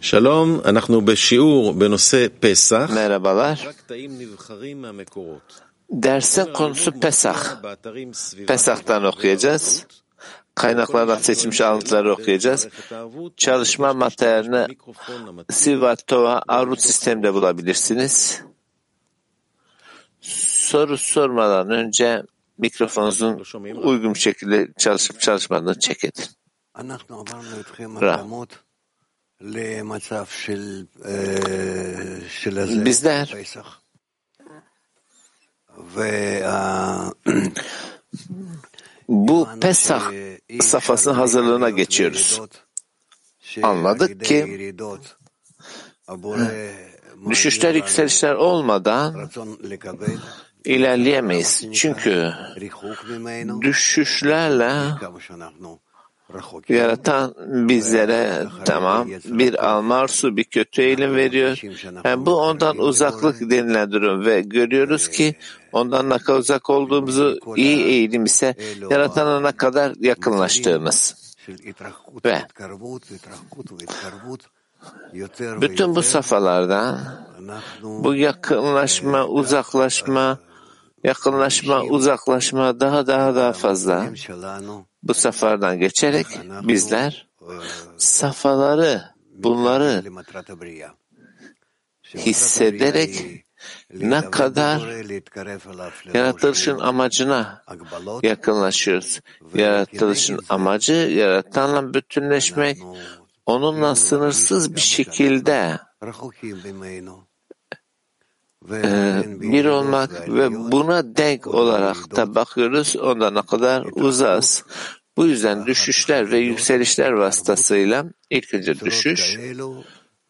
Shalom, אנחנו בשיעור בנושא פסח. Merhabalar. Dersin konusu Pesach. Pesach'tan okuyacağız. Kaynaklardan seçilmiş alıntıları okuyacağız. Çalışma materyalini Sivatova Arut sistemde bulabilirsiniz. Soru sormadan önce mikrofonunuzun uygun bir şekilde çalışıp çalışmadığını check edin. Bizler bu Pesach safhasının hazırlığına geçiyoruz. Anladık ki düşüşler, yükselişler olmadan ilerleyemeyiz. Çünkü düşüşlerle Yaratan bizlere tamam bir almarsu, bir kötü eğilim veriyor. Yani bu ondan uzaklık denilen durum ve görüyoruz ki ondan ne kadar uzak olduğumuzu, iyi eğilim ise Yaratan'a ne kadar yakınlaştığımız. Ve bütün bu safhalardan bu yakınlaşma, uzaklaşma, yakınlaşma, uzaklaşma daha fazla. Bu safhalardan geçerek bizler safhaları, bunları hissederek ne kadar yaratılışın amacına yakınlaşıyoruz. Yaratılışın amacı Yaratan'la bütünleşmek, onunla sınırsız bir şekilde bir olmak ve buna denk olarak da bakıyoruz, ondan ne kadar uzağız. Bu yüzden düşüşler ve yükselişler vasıtasıyla ilk önce düşüş,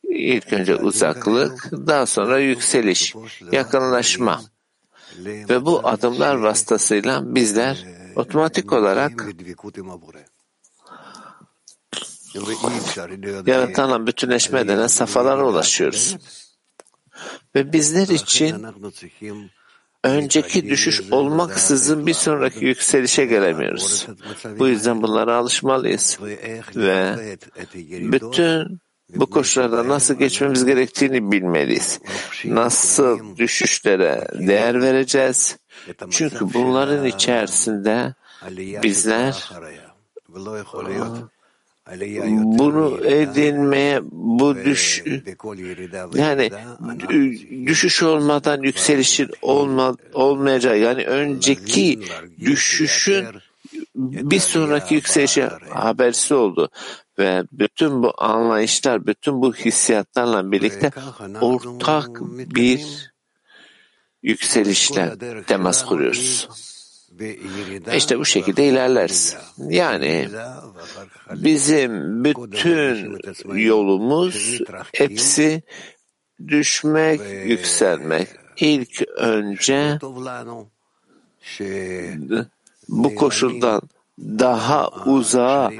ilk önce uzaklık, daha sonra yükseliş, yakınlaşma ve bu adımlar vasıtasıyla bizler otomatik olarak Yaratan'la bütünleşme denen safhalara ulaşıyoruz. Ve bizler için önceki düşüş olmaksızın bir sonraki yükselişe gelemiyoruz. Bu yüzden bunlara alışmalıyız ve bütün bu koşullarda nasıl geçmemiz gerektiğini bilmeliyiz. Nasıl düşüşlere değer vereceğiz? Çünkü bunların içerisinde bizler bunu edinmeye, bu düşüş olmadan yükselişin olmayacağı, yani önceki düşüşün bir sonraki yükselişe habersi oldu ve bütün bu anlayışlar, bütün bu hissiyatlarla birlikte ortak bir yükselişle temas kuruyoruz. İşte bu şekilde ilerleriz. Yani bizim bütün yolumuz hepsi düşmek, yükselmek. İlk önce bu koşuldan daha uzağa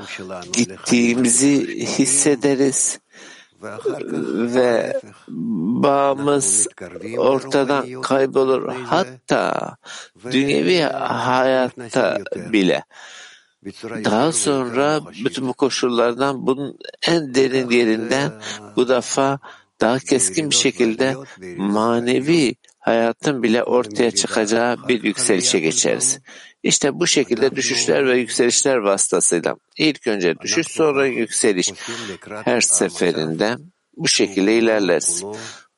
gittiğimizi hissederiz ve bağımız ortadan kaybolur, hatta dünyevi hayatta bile. Daha sonra bütün bu koşullardan bunun en derin yerinden bu defa daha keskin bir şekilde manevi hayatın bile ortaya çıkacağı bir yükselişe geçeriz. İşte bu şekilde düşüşler ve yükselişler vasıtasıyla ilk önce düşüş, sonra yükseliş, her seferinde bu şekilde ilerleriz.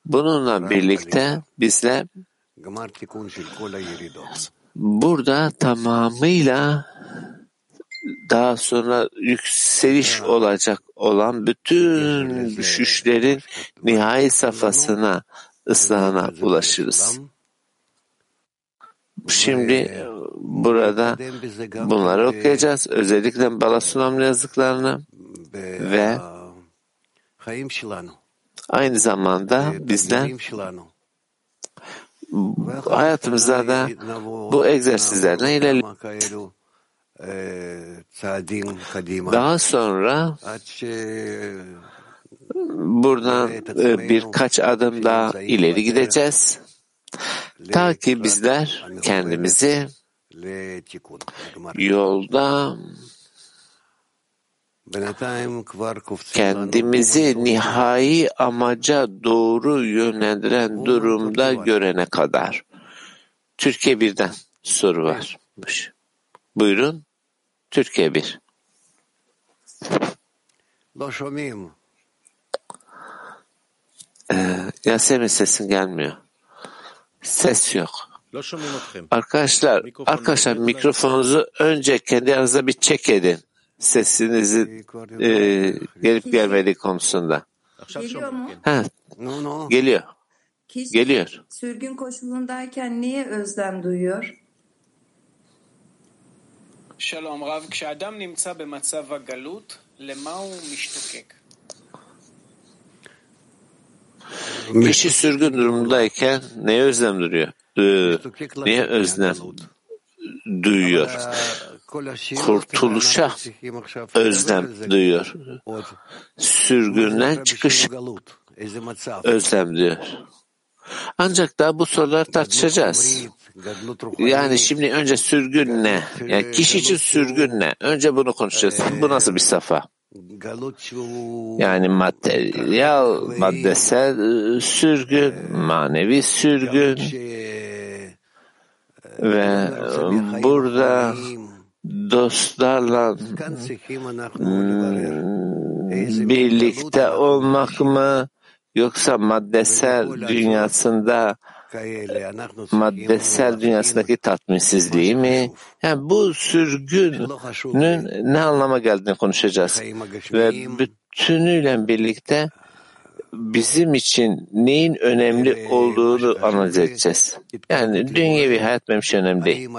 Bununla birlikte bizler burada tamamıyla daha sonra yükseliş olacak olan bütün düşüşlerin nihai safhasına, ıslahına ulaşırız. Şimdi burada bunları okuyacağız. Özellikle Baal HaSulam yazdıklarını ve aynı zamanda bizden hayatımızda da bu egzersizlerden ilerliyoruz. Daha sonra buradan birkaç adım daha ileri gideceğiz. Ta ki bizler kendimizi yolda kendimizi nihai amaca doğru yönlendiren durumda görene kadar. Türkiye 1'den soru varmış. Buyurun. Türkiye 1. Yasemin sesin gelmiyor. Ses yok. Arkadaşlar mikrofonunuzu önce kendi aranızda bir check edin. Sesinizi gelip gelmediği konusunda. Geliyor mu? Ha, geliyor. Kişi geliyor. Sürgün koşulundayken niye özlem duyuyor? Shalom Rav, adam nimtsa b'matzav galut, lema hu mishtakek? Kişi sürgün durumundayken neye özlem duyuyor? Neye özlem duyuyor? Kurtuluşa özlem duyuyor. Sürgünden çıkış özlem diyor. Ancak daha bu soruları tartışacağız. Yani şimdi önce sürgün ne? Yani kişi için sürgün ne? Önce bunu konuşacağız. Bu nasıl bir safa? Yani maddesel sürgün, manevi sürgün ve burada dostlarla birlikte olmak mı? Yoksa maddesel dünyasındaki tatminsizliği mi? Yani bu sürgünün ne anlama geldiğini konuşacağız. Ve bütünüyle birlikte bizim için neyin önemli olduğunu analiz edeceğiz. Yani dünyevi hayat benim için önemli değil.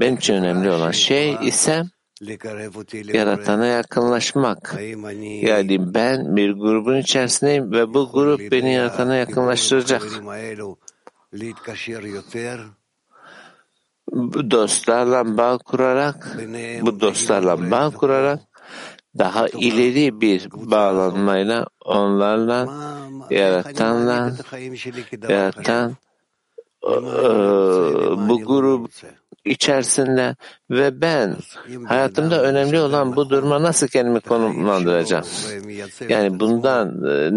Benim için önemli olan şey ise Yaratana yakınlaşmak. Yani ben bir grubun içerisindeyim ve bu grup beni Yaratana yakınlaştıracak. Bu dostlarla bağ kurarak daha ileri bir bağlanmayla onlarla Yaratan bu grup içerisinde ve ben hayatımda önemli olan bu duruma nasıl kendimi konumlandıracağım? Yani bundan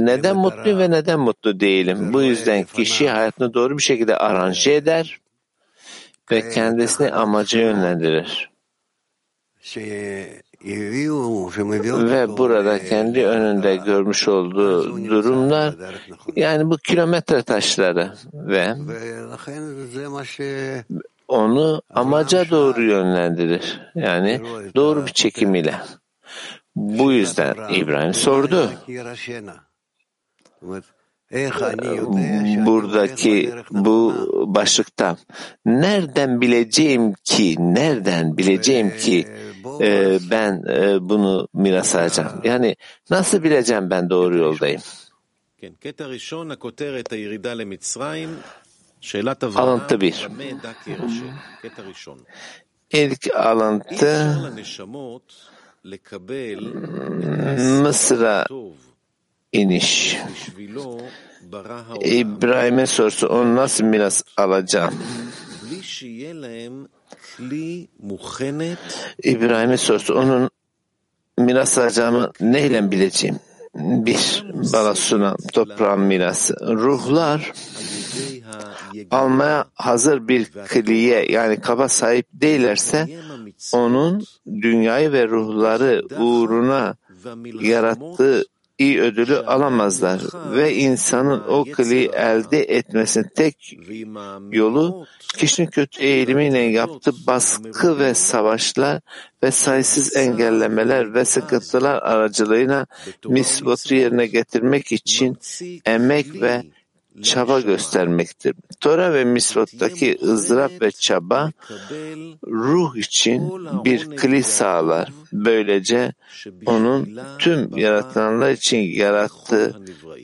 neden mutlu ve neden mutlu değilim? Bu yüzden kişi hayatını doğru bir şekilde aranje eder ve kendisini amaca yönlendirir. Ve burada kendi önünde görmüş olduğu durumlar, yani bu kilometre taşları ve onu amaca doğru yönlendirir. Yani doğru bir çekim ile. Bu yüzden İbrahim sordu. Buradaki bu başlıkta nereden bileceğim ki ben bunu miras alacağım? Yani nasıl bileceğim ben doğru yoldayım? Alıntı 1. İlk alıntı Mısır'a iniş. İbrahim'e sorusu, onu nasıl miras alacağım? İbrahim'e sorusu, onun miras alacağımı neyle bileceğim? 1. Baal HaSulam, toprağın mirası. Ruhlar almaya hazır bir kliye, yani kaba sahip değillerse onun dünyayı ve ruhları uğruna yarattığı iyi ödülü alamazlar. Ve insanın o kliyi elde etmesinin tek yolu kişinin kötü eğilimiyle yaptığı baskı ve savaşlar ve sayısız engellemeler ve sıkıntılar aracılığıyla Mitzvot'u yerine getirmek için emek ve çaba göstermektir. Torah ve Mitzvot'taki ızdırap ve çaba ruh için bir kli sağlar. Böylece onun tüm yaratılanlar için yarattığı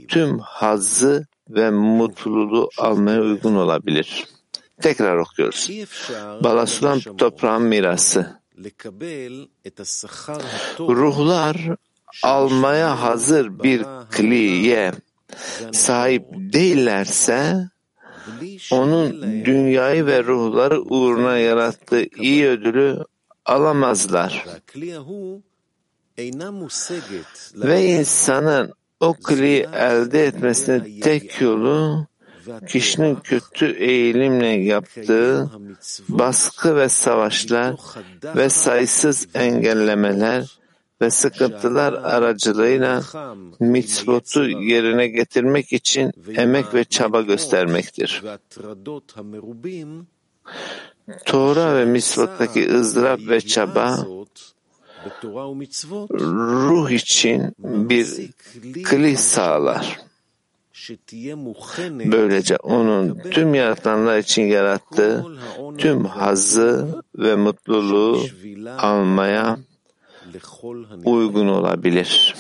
tüm hazzı ve mutluluğu almaya uygun olabilir. Tekrar okuyoruz. Baal HaSulam, toprağın mirası. Ruhlar almaya hazır bir kliye sahip değillerse onun dünyayı ve ruhları uğruna yarattığı iyi ödülü alamazlar. Ve insanın o kliyi elde etmesinin tek yolu kişinin kötü eğilimle yaptığı baskı ve savaşlar ve sayısız engellemeler ve sıkıntılar aracılığıyla mitzvotu yerine getirmek için emek ve çaba göstermektir. Torah ve mitzvottaki ızdırap ve çaba ruh için bir kli sağlar. Böylece onun tüm yaratanlar için yarattığı tüm hazzı ve mutluluğu almaya uygun olabilir.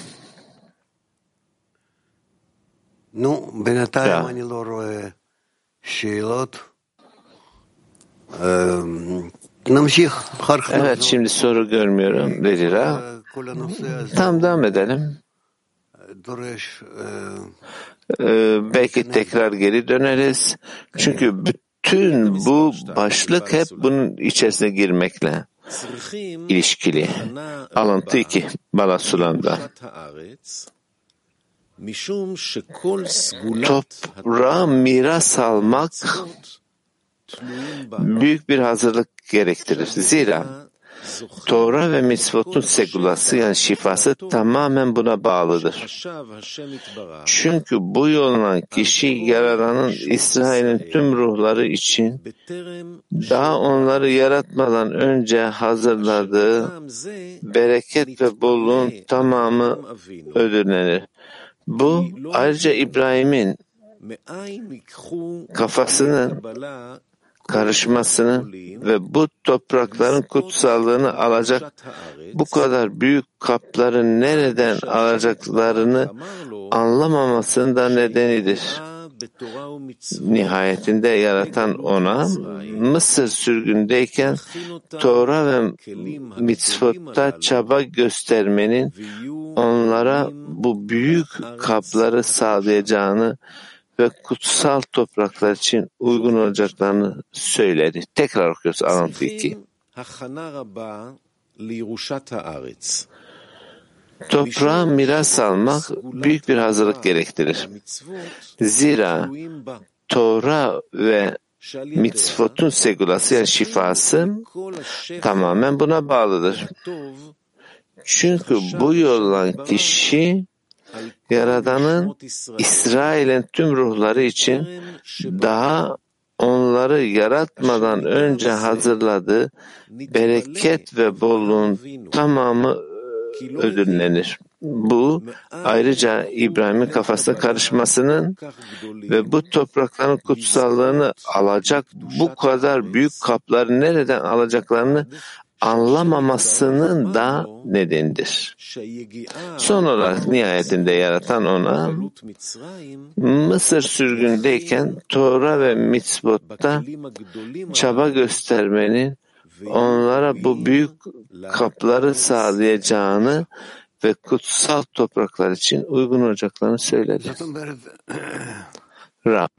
Evet, şimdi soru görmüyorum Delira. Tam devam edelim. Belki tekrar geri döneriz. Çünkü bütün bu başlık hep bunun içerisine girmekle ilişkili. Alıntı 2 Baal HaSulam'da. Toprağa miras almak büyük bir hazırlık gerektirir. Zira Torah ve Mitzvot'un segulası yani şifası tamamen buna bağlıdır. Çünkü bu yoldan kişi Yaradan'ın İsrail'in tüm ruhları için daha onları yaratmadan önce hazırladığı bereket ve bolluğun tamamı ödüllenir. Bu ayrıca İbrahim'in kafasının karışmasını ve bu toprakların kutsallığını alacak bu kadar büyük kapları nereden alacaklarını anlamamasının nedenidir. Nihayetinde Yaratan ona Mısır sürgündeyken Torah ve Mitzvot'ta çaba göstermenin onlara bu büyük kapları sağlayacağını ve kutsal topraklar için uygun olacaklarını söyledi. Tekrar okuyoruz alıntı 2. Toprağa miras almak büyük bir hazırlık gerektirir. Zira Torah ve Mitzvot'un segulası yani şifası tamamen buna bağlıdır. Çünkü bu yoldan kişi Yaradan'ın İsrail'in tüm ruhları için daha onları yaratmadan önce hazırladığı bereket ve bolluğun tamamı ödüllenir. Bu ayrıca İbrahim'in kafasına karışmasının ve bu toprakların kutsallığını alacak bu kadar büyük kapları nereden alacaklarını anlamamasının da nedenidir. Son olarak nihayetinde Yaratan ona Mısır sürgündeyken Torah ve Mitzvot'ta çaba göstermenin onlara bu büyük kapları sağlayacağını ve kutsal topraklar için uygun olacaklarını söyledi. Rab.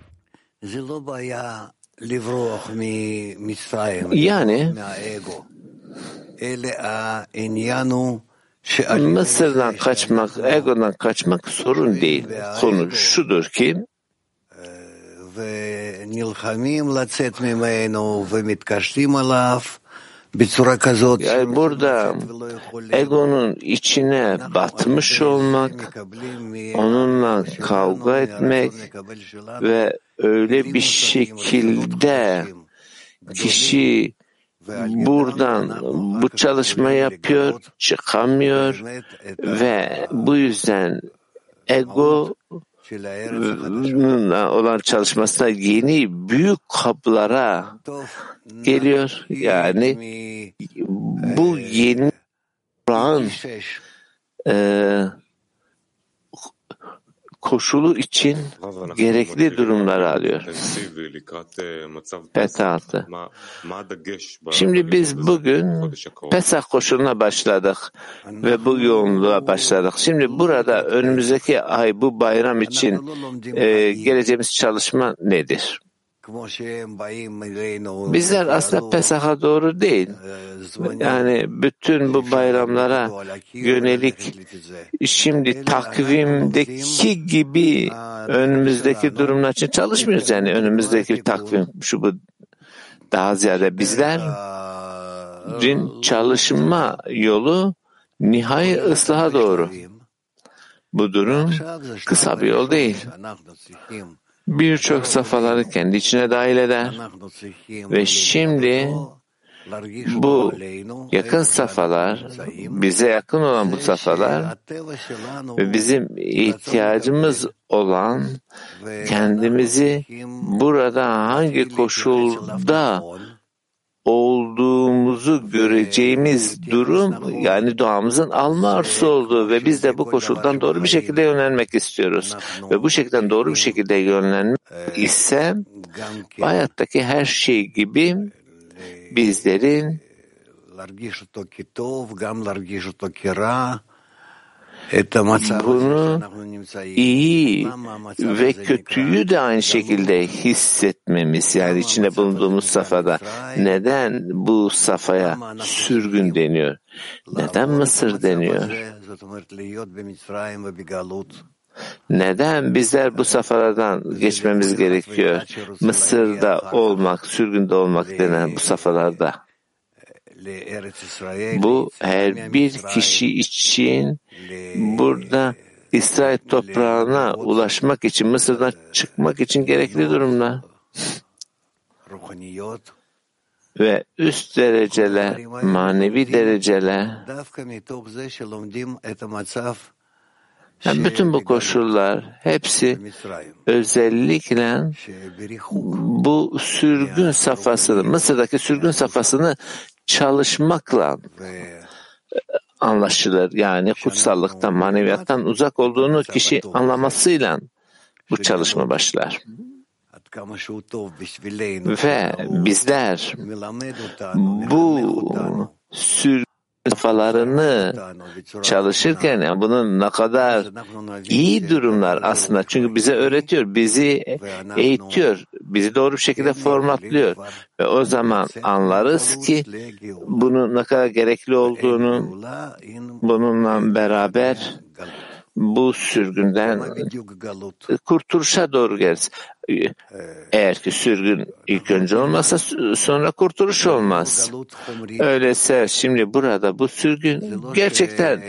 Yani Mısır'dan kaçmak, egodan kaçmak sorun değil. Konu şudur ki yani burada egonun içine batmış olmak, onunla kavga etmek ve öyle bir şekilde kişi buradan bu çalışma yapıyor, çıkamıyor ve bu yüzden ego olan çalışmasına yeni büyük kaplara geliyor. Yani bu yeni Kur'an koşulu için gerekli durumları alıyor. Pesach'ta. Şimdi biz bugün Pesach koşuluna başladık ve bu yoğunluğa başladık. Şimdi burada önümüzdeki ay bu bayram için geleceğimiz çalışma nedir? Bizler aslında Pesach'a doğru değil. Yani bütün bu bayramlara yönelik şimdi takvimdeki gibi önümüzdeki durumlar için çalışmıyoruz. Yani önümüzdeki takvim şu bu daha ziyade bizlerin çalışma yolu nihai ıslaha doğru. Bu durum kısa bir yol değil. Birçok safhaları kendi içine dahil eder. Ve şimdi bu yakın safhalar, bize yakın olan bu safhalar ve bizim ihtiyacımız olan kendimizi burada hangi koşulda olduğumuzu göreceğimiz durum, yani doğamızın alma arzusu olduğu ve biz de bu koşuldan doğru bir şekilde yönlenmek istiyoruz. Ve bu şekilden doğru bir şekilde yönlenmek ise hayattaki her şey gibi bizlerin bunu iyi ve kötüyü de aynı şekilde hissetmemiz, yani içinde bulunduğumuz safhada. Neden bu safhaya sürgün deniyor? Neden Mısır deniyor? Neden bizler bu safhalardan geçmemiz gerekiyor? Mısır'da olmak, sürgünde olmak denen bu safhalarda. Bu her bir kişi için burada İsrail toprağına ulaşmak için, Mısır'dan çıkmak için gerekli durumlar. Ve üst dereceler, manevi dereceler. Yani bütün bu koşullar hepsi özellikle bu sürgün safhasını, Mısır'daki sürgün safhasını çalışmakla anlaşılır. Yani kutsallıktan, maneviyattan uzak olduğunu kişi anlamasıyla bu çalışma başlar. Ve bizler bu sürgün safhalarını çalışırken, yani bunun ne kadar iyi durumlar aslında, çünkü bize öğretiyor, bizi eğitiyor, bizi doğru bir şekilde formatlıyor ve o zaman anlarız ki bunun ne kadar gerekli olduğunu. Bununla beraber bu sürgünden kurtuluşa doğru geliriz. Eğer ki sürgün ilk önce olmazsa sonra kurtuluş olmaz. Öyleyse şimdi burada bu sürgün gerçekten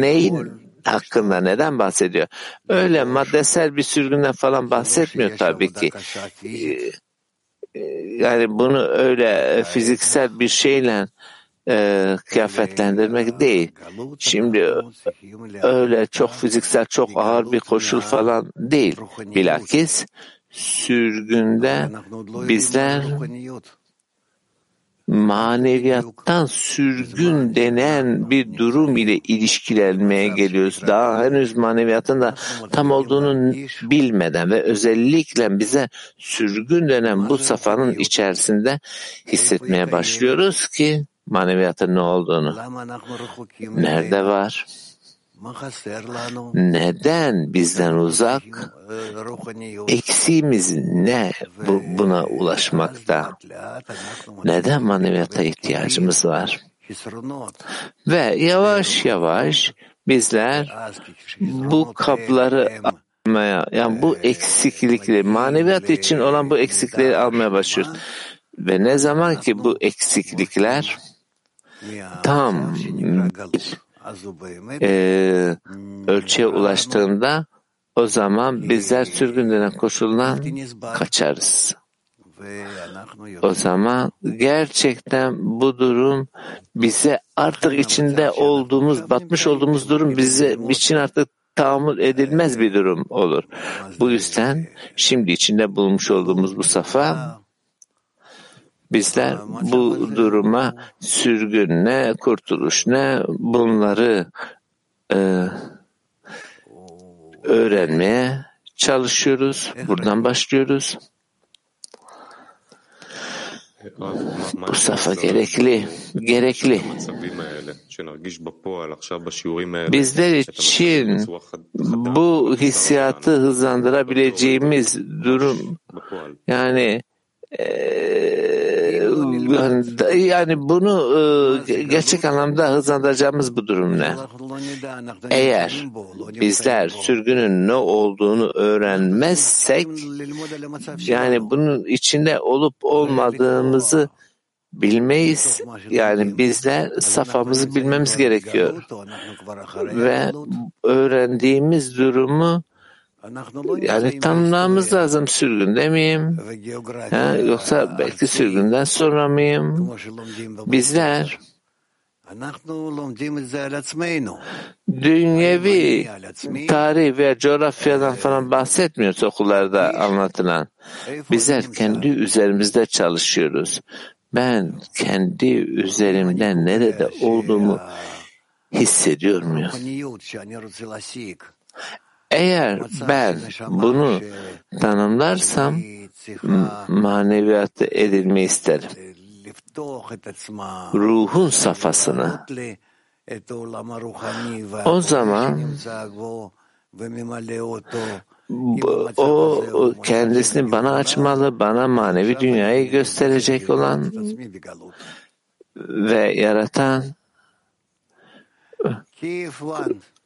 neyin hakkında, neden bahsediyor? Öyle maddesel bir sürgünden falan bahsetmiyor tabii ki. Yani bunu öyle fiziksel bir şeyle kıyafetlendirmek değil. Şimdi öyle çok fiziksel, çok ağır bir koşul falan değil. Bilakis sürgünde bizler maneviyattan sürgün denen bir durum ile ilişkilenmeye geliyoruz. Daha henüz maneviyatın da tam olduğunu bilmeden ve özellikle bize sürgün denen bu safhanın içerisinde hissetmeye başlıyoruz ki maneviyatın ne olduğunu, nerede var, neden bizden uzak, eksiğimiz ne buna ulaşmakta, neden maneviyata ihtiyacımız var. Ve yavaş yavaş bizler bu kapları almaya, yani bu eksiklikleri, maneviyat için olan bu eksikleri almaya başlıyoruz. Ve ne zaman ki bu eksiklikler tam ölçüye ulaştığında, o zaman bizler sürgün denen koşuldan kaçarız. O zaman gerçekten bu durum bize artık içinde olduğumuz, batmış olduğumuz durum bize için artık tahammül edilmez bir durum olur. Bu yüzden şimdi içinde bulmuş olduğumuz bu safha, bizler bu duruma sürgün ne, kurtuluş ne, bunları öğrenmeye çalışıyoruz. Buradan başlıyoruz. Bu safha gerekli, gerekli. Bizler için bu hissiyatı hızlandırabileceğimiz durum, yani yani bunu gerçek anlamda hızlandıracağımız bu durum ne? Eğer bizler sürgünün ne olduğunu öğrenmezsek, yani bunun içinde olup olmadığımızı bilmeyiz. Yani bizler safhamızı bilmemiz gerekiyor. Ve öğrendiğimiz durumu yani tanımlamamız lazım. Sürgünde miyim? Yoksa belki sürgünden sonra mıyım? Bizler dünyevi tarih veya coğrafyadan falan bahsetmiyoruz okullarda anlatılan. Bizler kendi üzerimizde çalışıyoruz. Ben kendi üzerimden nerede olduğumu hissediyor muyum? Eğer ben bunu tanımlarsam maneviyatı edilmeyi isterim. Ruhun safhasını. O zaman o kendisini bana açmalı, bana manevi dünyayı gösterecek olan ve yaratan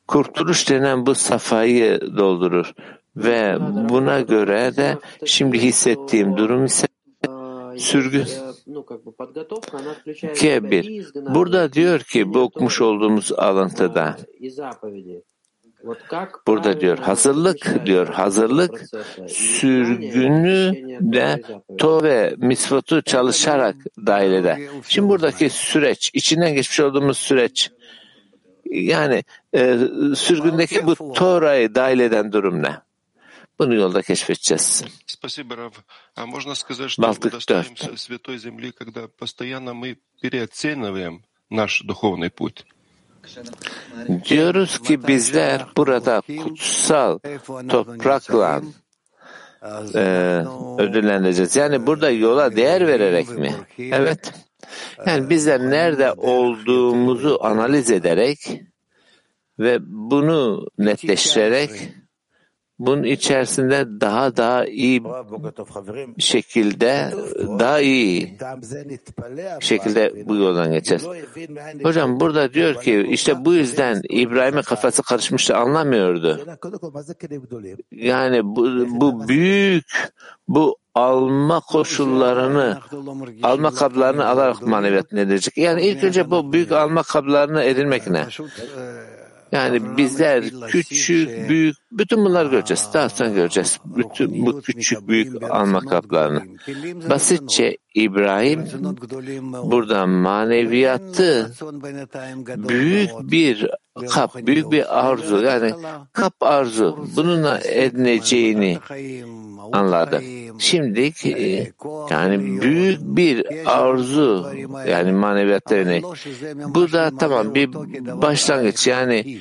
kurtuluş denen bu safhayı doldurur ve buna göre de şimdi hissettiğim durum ise sürgün. Kebir. Burada diyor ki bu okumuş olduğumuz alıntıda. Burada diyor hazırlık sürgünü de Torah ve Mitzvot'u çalışarak dahil eder. Şimdi buradaki süreç, içinden geçmiş olduğumuz süreç, yani sürgündeki bu Torah'ı dahil eden durum ne? Bunu yolda keşfedeceğiz. Baltık 4. Diyoruz ki bizler burada kutsal toprakla ödülleneceğiz. Yani burada yola değer vererek mi? Evet. Yani bizler nerede olduğumuzu analiz ederek ve bunu netleştirerek bunun içerisinde daha iyi şekilde bu yoldan geçeceğiz. Hocam burada diyor ki işte bu yüzden İbrahim'in kafası karışmıştı, anlamıyordu. Yani bu büyük, bu alma koşullarını, alma kablarını alarak maneviyat edecek. Yani ilk önce bu büyük alma kablarını edinmek ne? Yani bizler küçük, büyük, bütün bunları göreceğiz. Daha sonra göreceğiz. Bütün bu küçük, büyük alma kaplarını. Basitçe İbrahim burada maneviyatı büyük bir kap, büyük bir arzu. Yani kap arzu. Bununla edineceğini anladı. Şimdi yani büyük bir arzu, yani maneviyatta örnek. Bu da tamam bir başlangıç. Yani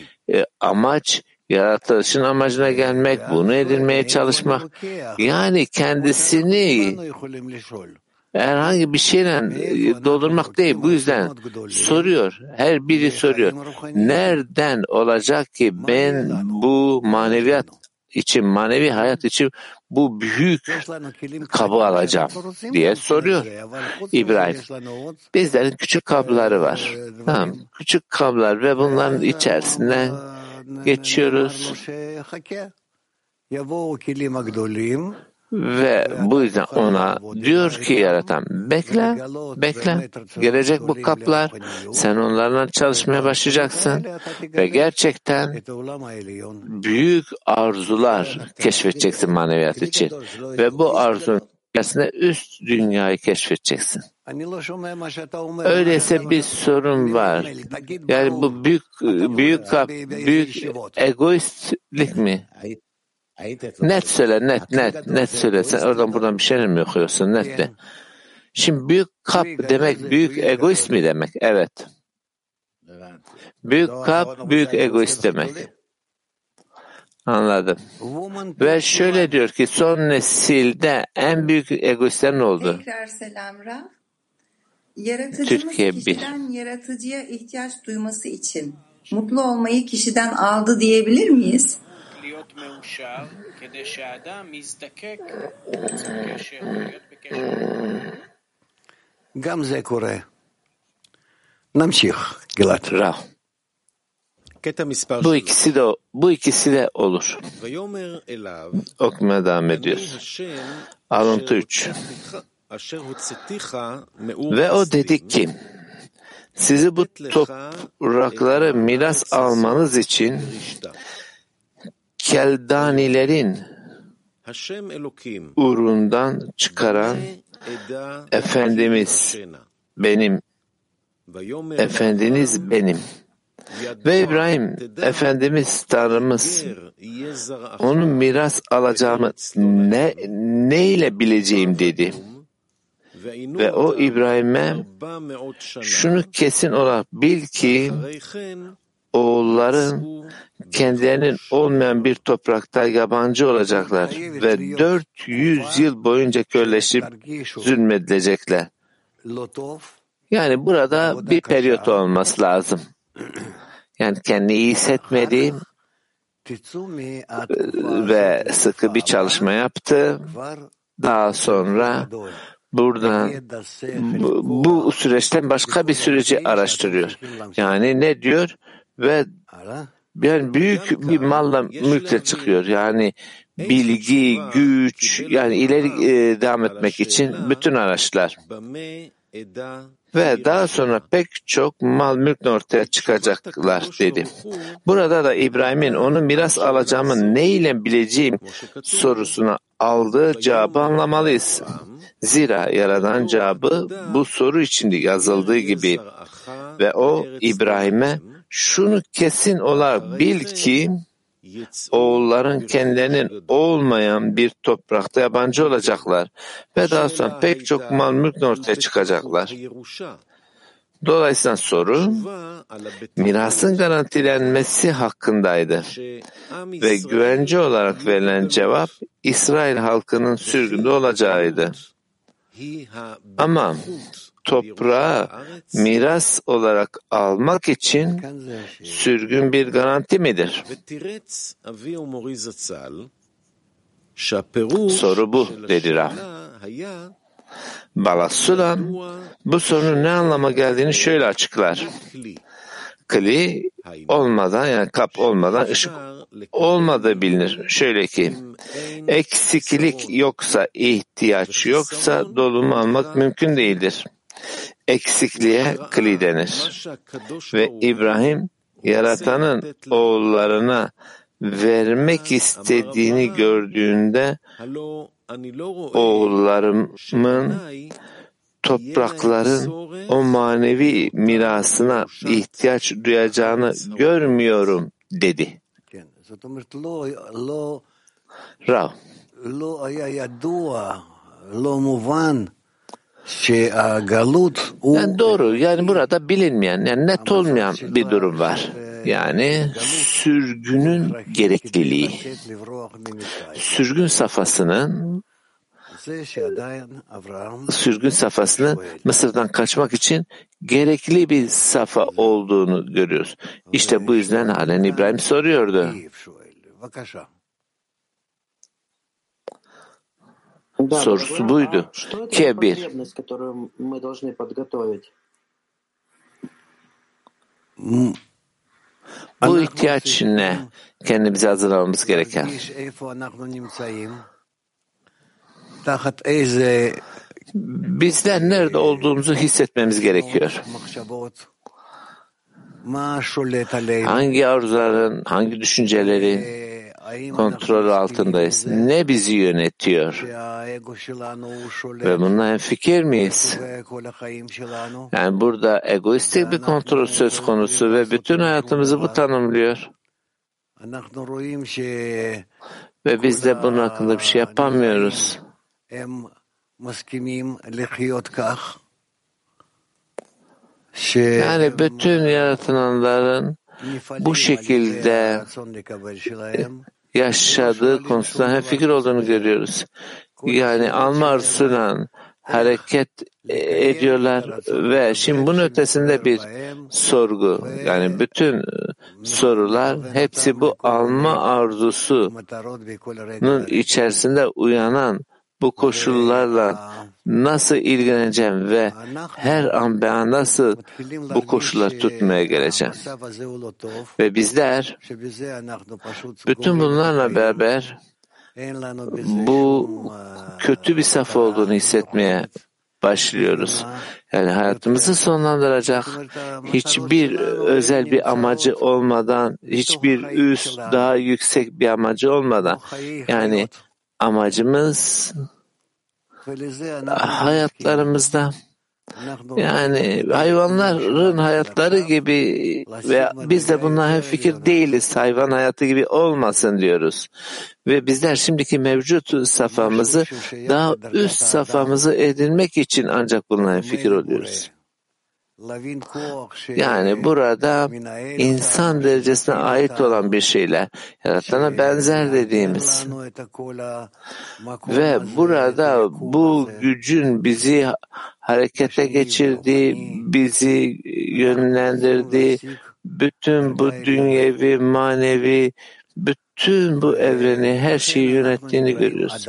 amaç, yaratılışın amacına gelmek, bunu edinmeye çalışmak. Yani kendisini herhangi bir şeyle doldurmak değil. Bu yüzden soruyor. Her biri soruyor. Nereden olacak ki ben bu maneviyat için, manevi hayat için bu büyük kabı alacağım diye soruyor İbrahim. Bizlerin küçük kabları var. Tamam. Küçük kablar ve bunların içerisine geçiyoruz. Ve bu yüzden ona diyor ki yaratan bekle gelecek bu kaplar, sen onlarla çalışmaya başlayacaksın ve gerçekten büyük arzular keşfedeceksin maneviyat için ve bu arzunun içerisinde üst dünyayı keşfedeceksin. Öyleyse bir sorun var. Yani bu büyük kap, büyük egoistlik mi? Net söyle. Sen oradan buradan bir şeyler mi okuyorsun? Net de. Şimdi büyük kap demek büyük egoist mi demek? Evet. Büyük kap büyük egoist demek. Anladım. Ve şöyle diyor ki son nesilde en büyük egoistler ne oldu? Tekrar selam Ra. Yaratıcımız kişiden yaratıcıya ihtiyaç duyması için mutlu olmayı kişiden aldı diyebilir miyiz? Rav. Bu ikisi de olur. Okumaya devam ediyoruz. Alıntı 3. Ve o dedi ki, sizi bu toprakları miras almanız için Keldanilerin uğrundan çıkaran Efendimiz benim, Efendiniz benim. Ve İbrahim, Efendimiz Tanrımız, onun miras alacağımı neyle bileceğim dedi. Ve o İbrahim'e şunu kesin olarak bil ki oğulların kendilerinin olmayan bir toprakta yabancı olacaklar ve 400 yıl boyunca kölleşip zulmedilecekler. Yani burada bir periyot olması lazım. Yani kendini iyi hissetmediğim ve sıkı bir çalışma yaptı. Daha sonra buradan bu süreçten başka bir süreci araştırıyor. Yani ne diyor? Ve yani büyük bir malla mülkle çıkıyor. Yani bilgi, güç, yani ileri devam etmek için bütün araçlar. Ve daha sonra pek çok mal mülkle ortaya çıkacaklar dedi. Burada da İbrahim'in onu miras alacağımı neyle bileceğim sorusuna aldığı cevabı anlamalıyız. Zira Yaradan cevabı bu soru içinde yazıldığı gibi. Ve o İbrahim'e şunu kesin olarak bil ki oğulların kendilerinin olmayan bir toprakta yabancı olacaklar ve daha sonra pek çok mal mülkle ortaya çıkacaklar. Dolayısıyla soru mirasın garantilenmesi hakkındaydı ve güvence olarak verilen cevap İsrail halkının sürgünde olacağıydı. Ama toprağı miras olarak almak için sürgün bir garanti midir? Soru bu dedi Rav. Baal HaSulam bu sorunun ne anlama geldiğini şöyle açıklar. Kliye olmadan, yani kap olmadan ışık olmadığı bilinir. Şöyle ki, eksiklik yoksa, ihtiyaç yoksa dolumu almak mümkün değildir. Eksikliğe kli denir. Ve İbrahim, Yaratan'ın oğullarına vermek istediğini gördüğünde oğullarımın toprakların o manevi mirasına ihtiyaç duyacağını görmüyorum dedi. Rav. Yani doğru, yani burada bilinmeyen, yani net olmayan bir durum var. Yani sürgünün gerekliliği. Sürgün safhasının Mısır'dan kaçmak için gerekli bir safha olduğunu görüyoruz. İşte bu yüzden halen İbrahim soruyordu. Sorusu buydu. Kebir. Bu ihtiyaç ne? Kendimize hazırlamamız gereken. Bizden nerede olduğumuzu hissetmemiz gerekiyor. Hangi arzuların, hangi düşüncelerin kontrol altındayız? Ne bizi yönetiyor? Ve bununla hemfikir miyiz? Yani burada egoistik bir kontrol söz konusu ve bütün hayatımızı bu tanımlıyor. Ve biz de bunun hakkında bir şey yapamıyoruz. Yani bütün yaratılanların bu şekilde yaşadığı konusunda hemfikir olduğunu görüyoruz. Yani alma arzusuyla hareket ediyorlar ve şimdi bunun ötesinde bir sorgu. Yani bütün sorular hepsi bu alma arzusunun içerisinde uyanan bu koşullarla nasıl ilgileneceğim ve her an ben nasıl bu koşulları tutmaya geleceğim? Ve bizler bütün bunlarla beraber bu kötü bir saf olduğunu hissetmeye başlıyoruz. Yani hayatımızı sonlandıracak hiçbir özel bir amacı olmadan, hiçbir üst, daha yüksek bir amacı olmadan, yani amacımız hayatlarımızda, yani hayvanların hayatları gibi ve biz de bundan hemfikir değiliz, hayvan hayatı gibi olmasın diyoruz. Ve bizler şimdiki mevcut safhamızı, daha üst safhamızı edinmek için ancak bundan hemfikir oluyoruz. Yani burada insan derecesine ait olan bir şeyler, Yaratan'a benzer dediğimiz ve burada bu gücün bizi harekete geçirdiği, bizi yönlendirdiği, bütün bu dünyevi, manevi, bütün bu evreni, her şeyi yönettiğini görüyoruz.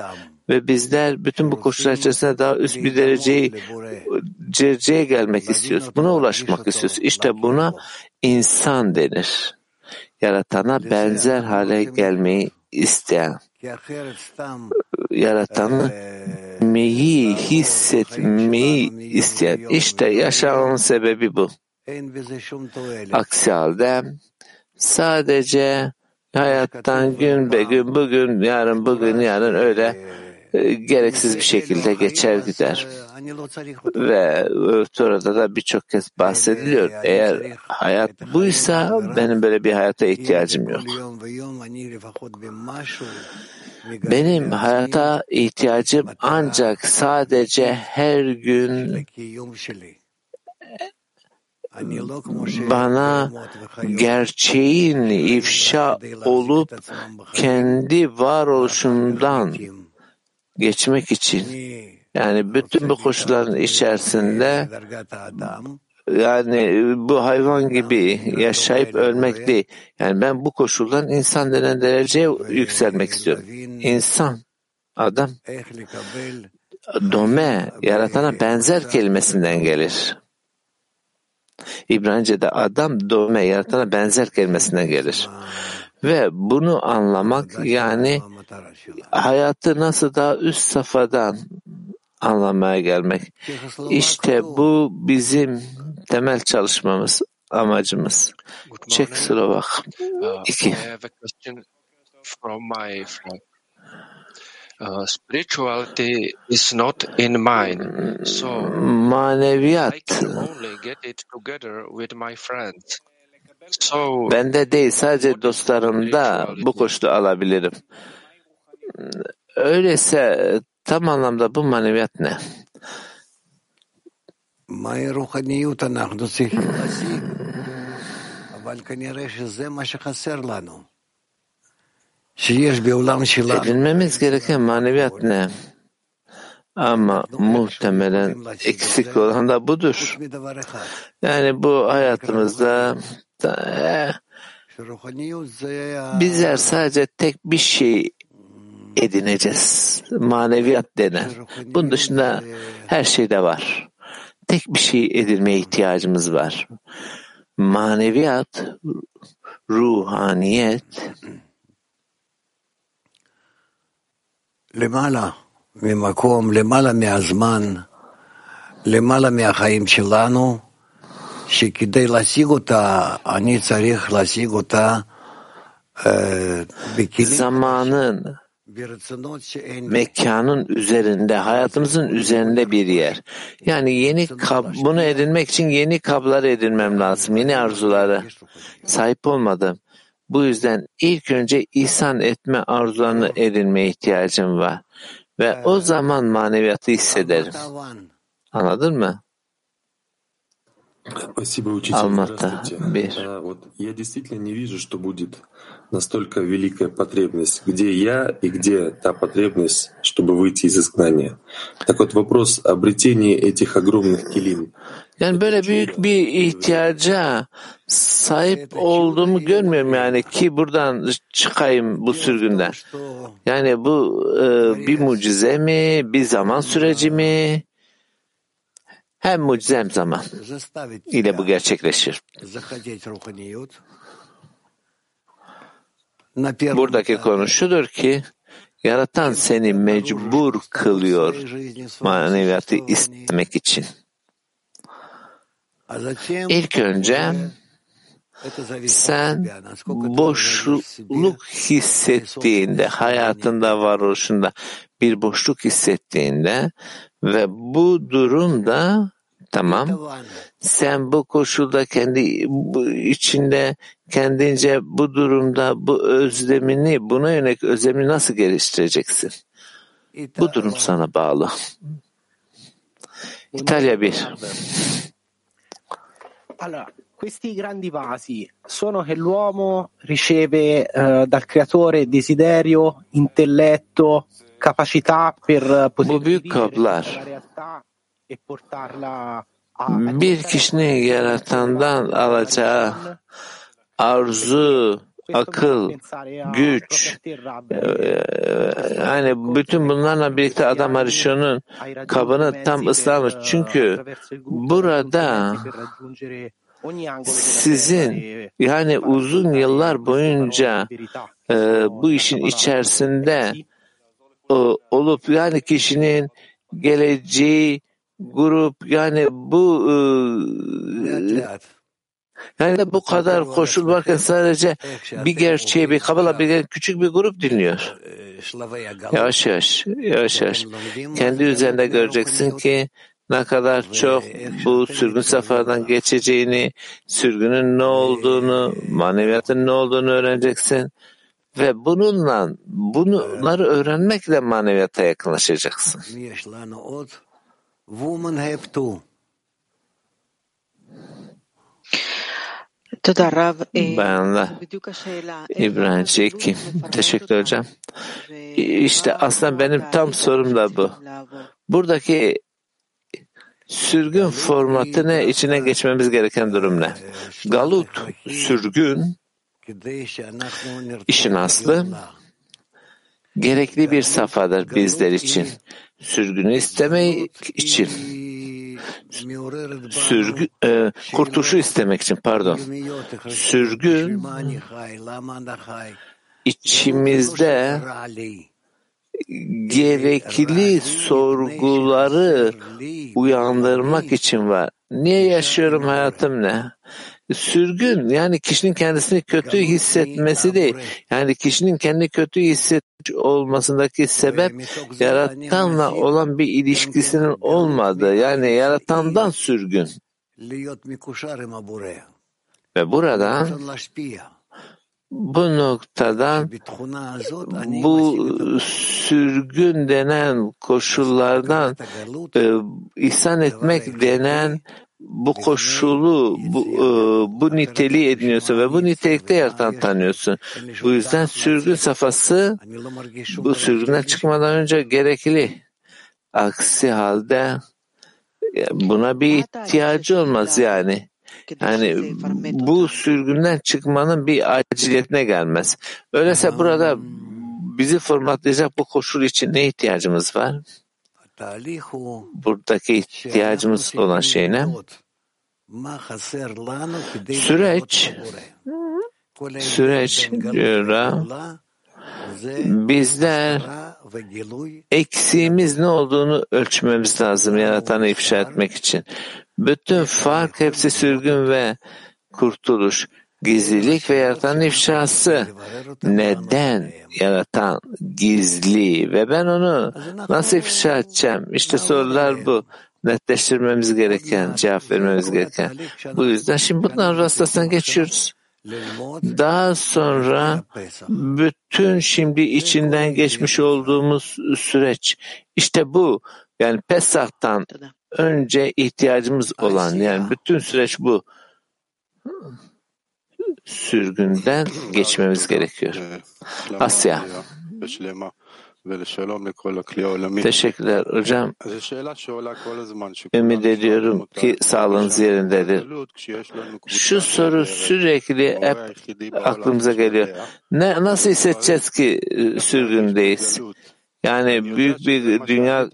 Ve bizler bütün bu koşullar içerisinde daha üst bir dereceye gelmek istiyoruz. Buna ulaşmak istiyoruz. İşte buna insan denir. Yaratana benzer hale gelmeyi isteyen. Yaratanı hissetmeyi isteyen. İşte yaşamın sebebi bu. Aksi halde sadece hayattan gün be gün, bugün, yarın öyle gereksiz bir şekilde geçer gider. Ve Tora'da da birçok kez bahsediliyor. Eğer hayat buysa benim böyle bir hayata ihtiyacım yok. Benim hayata ihtiyacım ancak sadece her gün bana gerçeğin ifşa olup kendi varoluşumdan geçmek için, yani bütün bu koşulların içerisinde, yani bu hayvan gibi yaşayıp ölmek değil. Yani ben bu koşuldan insan denen dereceye yükselmek istiyorum. İnsan, adam, dome, yaratana benzer kelimesinden gelir. İbranice'de adam, dome, yaratana benzer kelimesinden gelir. Ve bunu anlamak, yani hayatı nasıl daha üst safhadan anlamaya gelmek. İşte bu bizim temel çalışmamız, amacımız. Çek sıra bak. 2. Spirituality is not in mine, so maneviyat I can only get it together with my friends. So bende değil, sadece dostlarımda bu koşulu alabilirim. Öyleyse tam anlamda bu maneviyat ne? May ruhaniyut anahnu sihi asi. Aval kenire sheze ma shechaser lanu. Edinmemiz gereken maneviyat ne? Ama muhtemelen eksik olan da budur. Yani bu hayatımızda bizler sadece tek bir şey edineceğiz. Maneviyat denen. Bunun dışında her şeyde var. Tek bir şey edinmeye ihtiyacımız var. Maneviyat, ruhaniyet, למעלה ממקום, למעלה מהזמן, למעלה מהחיים שלנו, שכדי להשיג אותה, אני צריך להשיג אותה zamanın, mekanın üzerinde, hayatımızın üzerinde bir yer. Yani yeni bunu edinmek için yeni kabları edinmem lazım, yeni arzulara sahip olmadım. Bu yüzden ilk önce ihsan etme arzularını edinmeye ihtiyacım var. Ve o zaman maneviyatı hissederim. Anladın mı? Almata 1. Я действительно не вижу, что будет настолько великая потребность, где я и где та потребность, чтобы выйти из изгнания. Так вот вопрос обретения этих огромных килим. Yani böyle büyük bir ihtiyaca sahip olduğumu görmüyorum yani ki buradan çıkayım bu sürgünden. Yani bu bir mucize mi, bir zaman süreci mi? Hem mucize hem zaman ile bu gerçekleşir. Buradaki konu şudur ki, Yaratan seni mecbur kılıyor maneviyatı istemek için. İlk önce sen boşluk hissettiğinde, hayatında, varoluşunda bir boşluk hissettiğinde ve bu durumda tamam, sen bu koşulda kendi içinde kendince bu durumda bu özlemini, buna yönelik özlemini nasıl geliştireceksin? Bu durum sana bağlı. İtalya 1. Allora, questi grandi vasi sono che l'uomo riceve dal creatore desiderio, intelletto, capacità per poter vivere la realtà e portarla a bir kişinin yaratandan alacağı arzu, akıl, güç, yani bütün bunlarla birlikte adam arışının kabını tam ıslamış. Çünkü burada sizin yani uzun yıllar boyunca bu işin içerisinde olup yani kişinin geleceği, grup yani bu yani bu kadar koşul varken sadece bir gerçeği, bir kabala, bir küçük bir grup dinliyor. Yavaş yavaş, yavaş yavaş. Kendi üzerinde göreceksin ki ne kadar çok bu sürgün safhadan geçeceğini, sürgünün ne olduğunu, maneviyatın ne olduğunu öğreneceksin. Ve bununla, bunları öğrenmekle maneviyata yakınlaşacaksın. Bayanlar, İbrahim Çekim. Teşekkür hocam. İşte aslında benim tam sorum da bu. Buradaki sürgün formatı ne? İçine geçmemiz gereken durum ne? Galut, sürgün, işin aslı, gerekli bir safhadır bizler için. Sürgünü istemek için. Sürgün, kurtuluşu istemek için, pardon. Sürgün, içimizde gerekli sorguları uyandırmak için var. Niye yaşıyorum, hayatım ne? Sürgün, yani kişinin kendisini kötü hissetmesi değil. Yani kişinin kendi kötü hissetmiş olmasındaki sebep, Yaratan'la olan bir ilişkisinin olmadığı. Yani Yaratan'dan sürgün. Ve buradan bu noktadan bu sürgün denen koşullardan ihsan etmek denen bu koşulu, bu niteliği ediniyorsun ve bu nitelikte Yaratan tanıyorsun. Bu yüzden sürgün safhası bu sürgünden çıkmadan önce gerekli. Aksi halde buna bir ihtiyacı olmaz yani. Yani bu sürgünden çıkmanın bir aciliyetine gelmez. Öyleyse burada bizi formatlayacak bu koşul için ne ihtiyacımız var? Buradaki ihtiyacımız olan şey ne? Süreç diyor. Bizler eksiğimiz ne olduğunu ölçmemiz lazım Yaratan'ı ifşa etmek için. Bütün fark hepsi sürgün ve kurtuluş. Gizlilik ve Yaratan'ın ifşası. Neden Yaratan gizli ve ben onu nasıl ifşa edeceğim? İşte sorular bu. Netleştirmemiz gereken, cevap vermemiz gereken. Bu yüzden şimdi bundan rastlasan geçiyoruz. Daha sonra bütün şimdi içinden geçmiş olduğumuz süreç. İşte bu. Yani Pesach'tan önce ihtiyacımız olan yani bütün süreç bu. Sürgünden geçmemiz gerekiyor. Asya. Teşekkürler hocam. Ümit ediyorum ki sağlığınız yerindedir. Şu soru sürekli hep aklımıza geliyor. Nasıl hissedeceğiz ki sürgündeyiz? Yani büyük bir dünya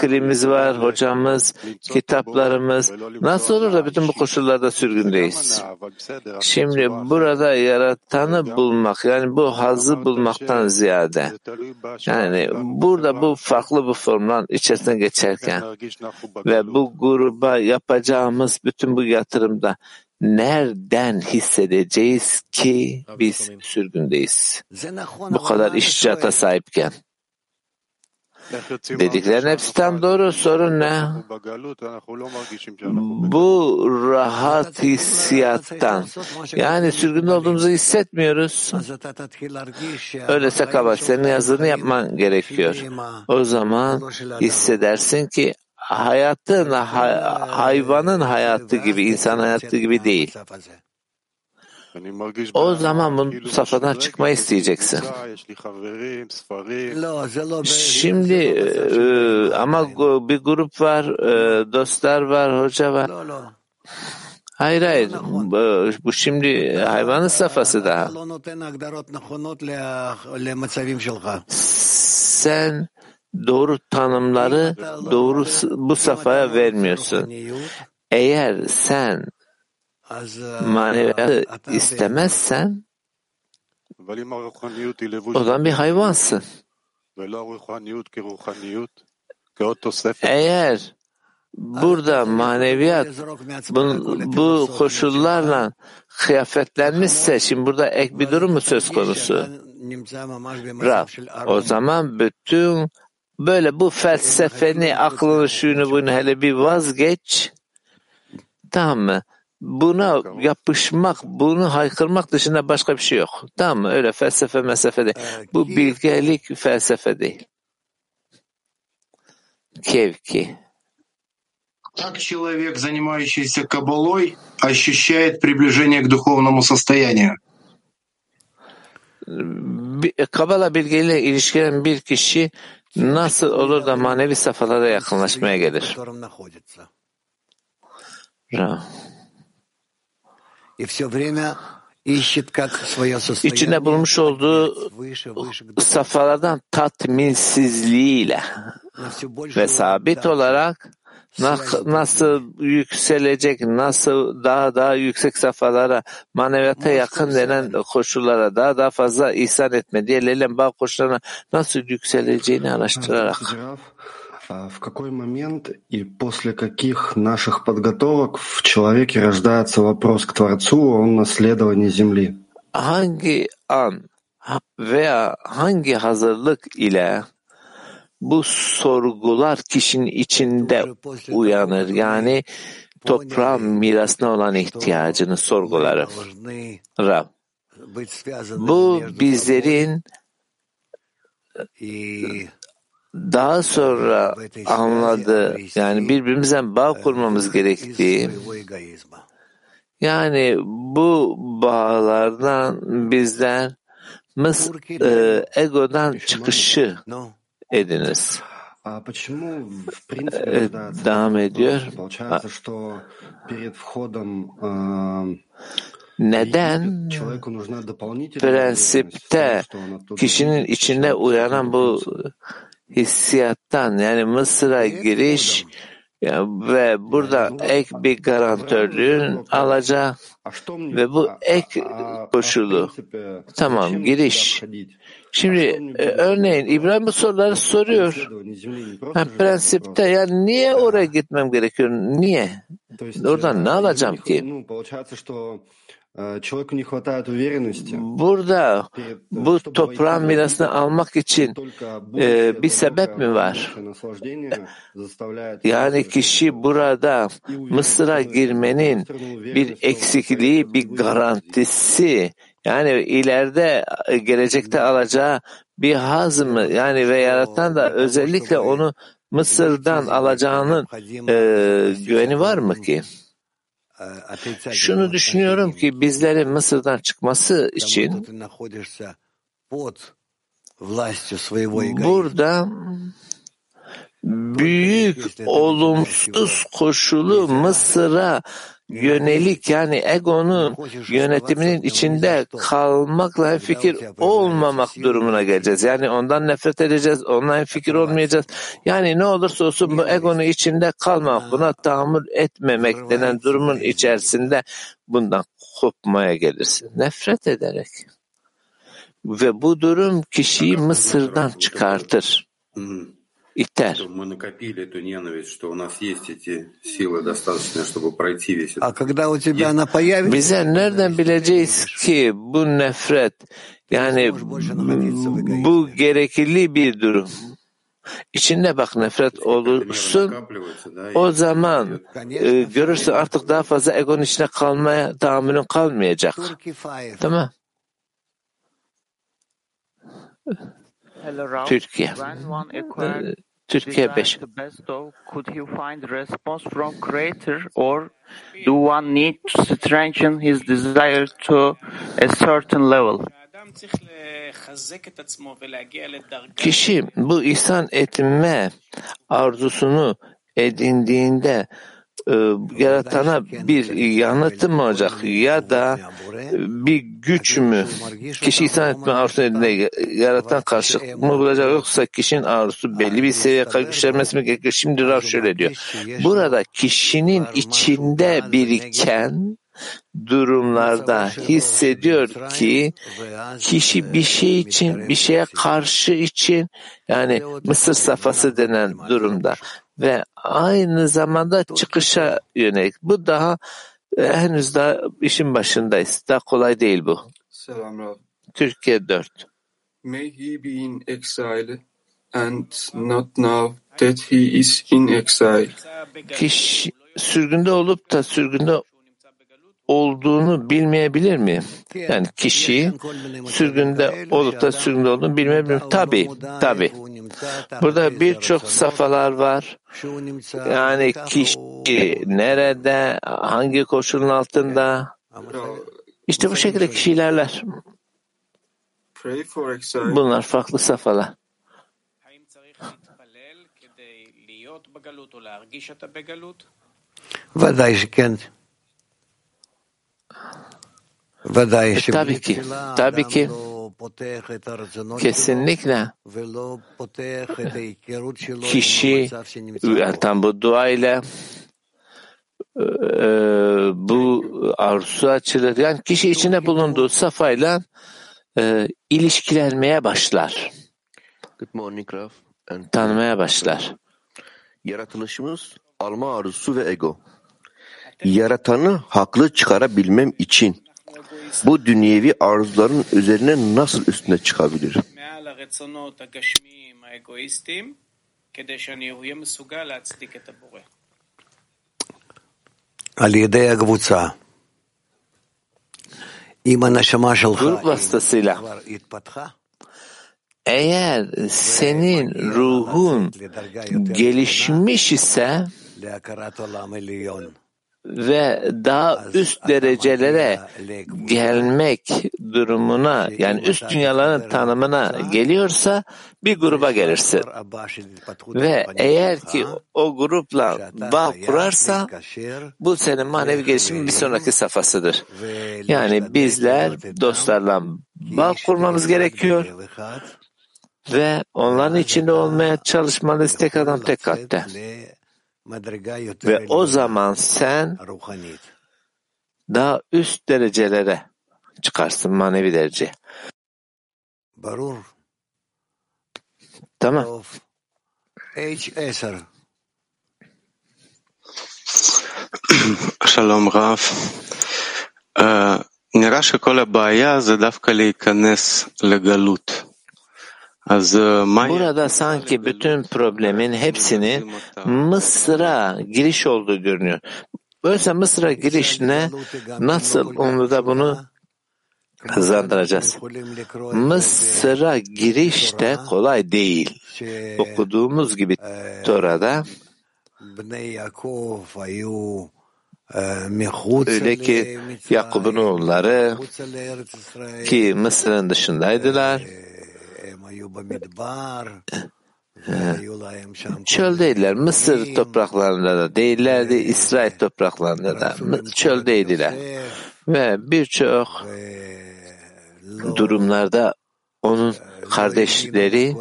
klimimiz var, hocamız, kitaplarımız. Nasıl olur da bütün bu koşullarda sürgündeyiz? Şimdi burada yaratanı bulmak, yani bu hazzı bulmaktan ziyade, yani burada bu farklı bu formların içerisine geçerken ve bu gruba yapacağımız bütün bu yatırımda nereden hissedeceğiz ki biz sürgündeyiz? Bu kadar işcata sahipken. Dediklerin hepsi tam doğru. Sorun ne? Bu rahat hissiyattan. Yani sürgünde olduğumuzu hissetmiyoruz. Öyleyse kabahat senin yazdığını yapman gerekiyor. O zaman hissedersin ki hayatın, hayvanın hayatı gibi, insan hayatı gibi değil. O zaman bu safhadan çıkmayı isteyeceksin. Şimdi ama bir grup var, dostlar var, hoca var. Hayır. Bu şimdi hayvanın safhası daha. Sen doğru tanımları doğru bu safhaya vermiyorsun. Eğer sen maneviyatı istemezsen o zaman bir hayvansın. Eğer burada maneviyat bu koşullarla kıyafetlenmişse, şimdi burada ek bir durum mu söz konusu? Rab, o zaman bütün böyle bu felsefeni, aklını, şunu, bunu hele bir vazgeç. Tamam mı? Buna yapışmak, bunu haykırmak dışında başka bir şey yok. Tamam mı? Öyle felsefe, mesafe değil. Bu bilgelik felsefe değil. Kevki. Как человек, занимающийся кабалой, ощущает приближение к духовному состоянию? Kabala bilgiyle ilişkilen bir kişi nasıl olur da manevi safhalara yakınlaşmaya gelir? İçinde bulmuş olduğu safhalardan tatminsizliğiyle ve sabit olarak nasıl yükselecek, nasıl daha yüksek safhalara, maneviyata yakın denen koşullara, daha fazla ihsan etme diye leylen bağ koşullarına nasıl yükseleceğini araştırarak. В какой момент и после каких наших подготовок в человеке рождается вопрос к Творцу о наследовании земли? Hangi an veya hangi hazırlık ile bu sorgular kişinin içinde uyanır? Yani toprağın mirasına olan ihtiyacını sorguları. Rab. Bu bizlerin daha sonra anladığı, yani birbirimizden bağ kurmamız gerektiği, yani bu bağlardan bizler egodan çıkışı ediniz. Devam ediyor. Neden prensipte kişinin içinde uyanan bu hissiyattan, yani Mısır'a giriş ve burada ek bir garantörlüğün alacağı ve bu ek koşulu. Tamam, giriş. Şimdi örneğin İbrahim bu soruları soruyor. Prensipte yani niye oraya gitmem gerekiyor? Niye? Oradan ne alacağım ki? Burada bu toprağın mirasını almak için bir sebep mi var? Yani kişi burada Mısır'a girmenin bir eksikliği, bir garantisi, yani ileride gelecekte alacağı bir haz mı? Yani ve yaratan da özellikle onu Mısır'dan alacağının güveni var mı ki? Şunu düşünüyorum ki bizlerin Mısır'dan çıkması için Burada büyük olumsuz koşulu Mısır'a yönelik, yani egonun yönetiminin içinde kalmakla hemfikir olmamak durumuna geleceğiz. Yani ondan nefret edeceğiz, ondan hemfikir olmayacağız. Yani ne olursa olsun bu egonun içinde kalmak, buna tahammül etmemek denen durumun içerisinde bundan kopmaya gelirsin. Nefret ederek. Ve bu durum kişiyi Mısır'dan çıkartır, iter. Bize nereden bileceğiz ki bu nefret, yani bu gerekli bir durum? İçinde bak nefret olursun, o zaman görürsün artık daha fazla egonun içine kalmaya tahammülün kalmayacak. Tamam. Türkiye. Türkiye 5. Could he find response from Creator, or do one need to strengthen his desire to a certain level? Kişi bu ihsan etme arzusunu edindiğinde yaratana bir yanıtı mı olacak, ya da bir güç mü? Kişi ihsan etme arzusu nedeniyle yaratan karşılık mı bulacak, yoksa kişinin arzusu belli bir seviyeye kadar güçlenmesi mi gerekiyor? Şimdi Rav şöyle diyor. Burada kişinin içinde biriken durumlarda hissediyor ki kişi bir şey için, bir şeye karşı için, yani Mısır safhası denen durumda ve aynı zamanda çıkışa yönelik. Bu daha henüz daha işin başındayız. Daha kolay değil bu. Selam. Türkiye 4. May he be in exile and not know that he is in exile. Kişi sürgünde olup da sürgünde olduğunu bilmeyebilir mi? Yani kişi sürgünde olup da sürgünde olduğunu bilmeyebilir mi? Tabii. Burada birçok safhalar var. Yani kişi nerede, hangi koşulun altında? İşte bu şekilde kişilerler. Bunlar farklı safhalar. Tabii ki. Kesinlikle kişi, yani tam bu dua ile bu arzusu açılır. Yani kişi içine bulunduğu safhayla ilişkilenmeye başlar. Tanımaya başlar. Yaratılışımız alma arzusu ve ego. Yaratanı haklı çıkarabilmem için bu dünyevi arzuların üzerine nasıl üstüne çıkabilir? Grup vasıtasıyla. Eğer senin ruhun gelişmiş ise ve daha üst derecelere gelmek durumuna, yani üst dünyaların tanımına geliyorsa bir gruba gelirsin. Ve eğer ki o grupla bağ kurarsa bu senin manevi gelişimin bir sonraki safhasıdır. Yani bizler dostlarla bağ kurmamız gerekiyor ve onların içinde olmaya çalışmalıyız, tek adam tek kalpte. Ve o zaman sen daha üst derecelere çıkarsın, manevi dereceye. Tamam. Shalom Rav. נראה שכל הבעיה זה דווקא להיכנס לגלות. Burada sanki bütün problemin hepsinin Mısır'a giriş olduğu görünüyor. Öyleyse Mısır'a giriş ne? Nasıl onu da bunu hızlandıracağız? Mısır'a giriş de kolay değil. Okuduğumuz gibi Tora'da öyle ki Yakup'un oğulları ki Mısır'ın dışındaydılar. Çöldeydiler. Mısır topraklarında da değillerdi. İsrail topraklarında da çöldeydiler. Ve birçok durumlarda onun kardeşleri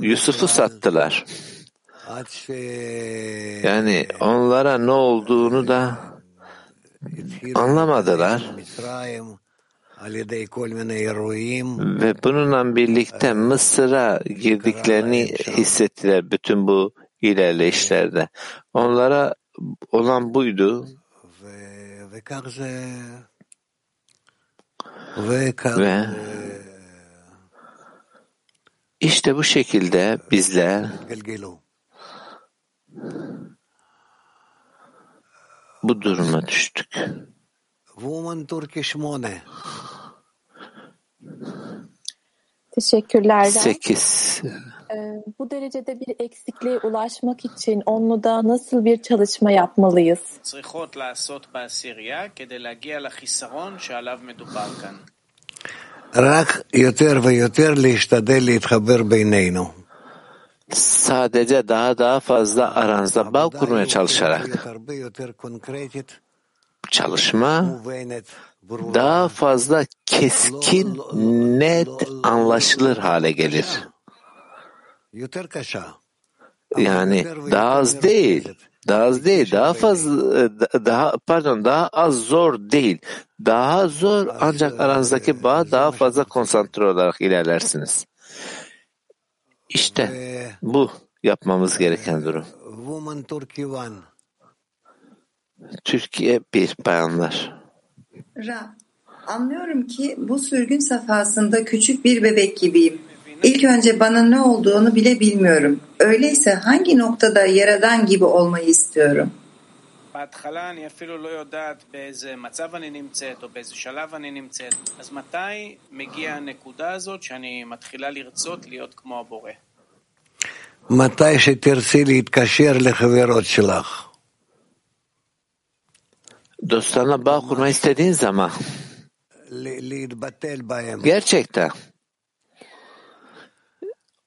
Yusuf'u sattılar. Yani onlara ne olduğunu da anlamadılar. Ve bununla birlikte Mısır'a girdiklerini hissettiler bütün bu ilerleyişlerde. Onlara olan buydu. Ve işte bu şekilde bizler bu duruma düştük. Teşekkürler. 8. Bu derecede bir eksikliğe ulaşmak için onluda nasıl bir çalışma yapmalıyız? Sadece daha fazla aranızda bağ kurmaya çalışarak. Çalışma daha fazla keskin, net, anlaşılır hale gelir. Yani daha az değil, daha az zor değil. Daha zor ancak aranızdaki bağ daha fazla konsantre olarak ilerlersiniz. İşte bu yapmamız gereken durum. Türkiye bir bayanlar. Anlıyorum ki bu sürgün safhasında küçük bir bebek gibiyim. İlk önce bana ne olduğunu bile bilmiyorum. Öyleyse hangi noktada Yaradan gibi olmayı istiyorum? Dostlarına bağ kurma istediğin zaman gerçekten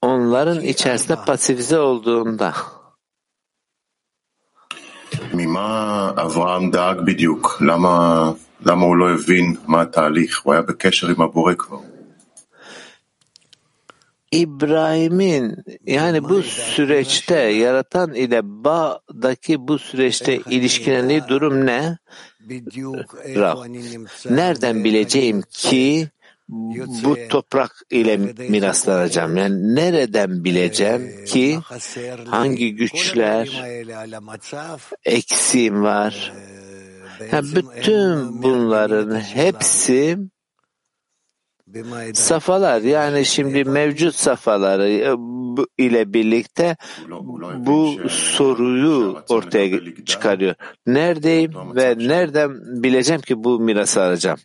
onların içerisinde pasifize olduğunda Mima Avraham dağ bidyuk lama o lo evin ma ta'alih o haya bekesher im ha'bore kvar İbrahim'in yani bu süreçte Yaratan ile bağdaki bu süreçte ilişkilendiği durum ne? Nereden bileceğim ki bu toprak ile miraslanacağım? Yani nereden bileceğim ki hangi güçler eksiğim var? Yani bütün bunların hepsi safalar, yani şimdi mevcut safaları ile birlikte bu soruyu ortaya çıkarıyor. Neredeyim ve nereden bileceğim ki bu mirası alacağım?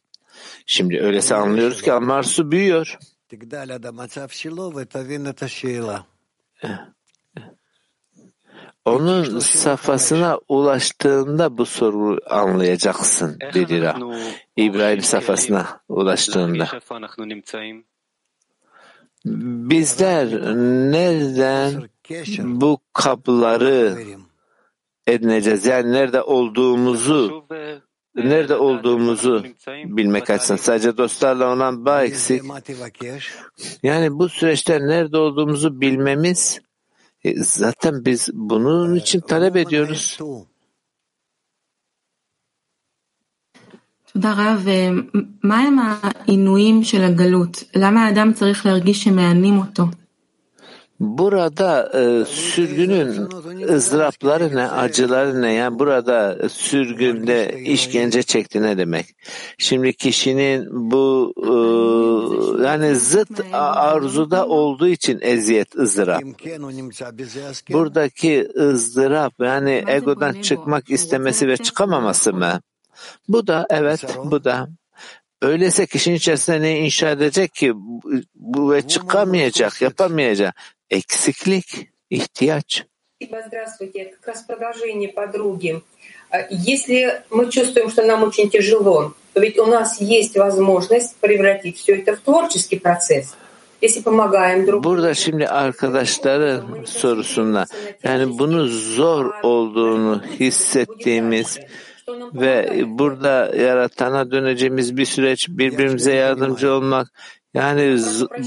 Şimdi öyleyse anlıyoruz ki Amarsu büyüyor. Onun safhasına ulaştığında bu soruyu anlayacaksın dedi Rab. İbrahim safhasına ulaştığında. Bizler nereden bu kapları edineceğiz? Yani nerede olduğumuzu bilmek açısından. Sadece dostlarla olan bağ eksik. Yani bu süreçte nerede olduğumuzu bilmemiz zaten biz bunun için talep ediyoruz. תודה רב, מה הם העינויים של הגלות? למה האדם צריך להרגיש שמענים אותו? Burada sürgünün ızdırapları ne, acıları ne? Yani burada sürgünde işkence çekti ne demek? Şimdi kişinin bu yani zıt arzuda olduğu için eziyet, ızdırap. Buradaki ızdırap yani egodan çıkmak istemesi ve çıkamaması mı? Bu da. Öyleyse kişinin içerisinde ne inşa edecek ki bu ve çıkamayacak, yapamayacak? Eksiklik, ihtiyaç. Здравствуйте. Это как раз продолжение подруги. Если мы чувствуем, что нам очень тяжело, то ведь у нас есть возможность превратить всё это в творческий процесс. Burada şimdi arkadaşların sorusuna, yani bunu zor olduğunu hissettiğimiz ve burada Yaratan'a döneceğimiz bir süreç, birbirimize yardımcı olmak, yani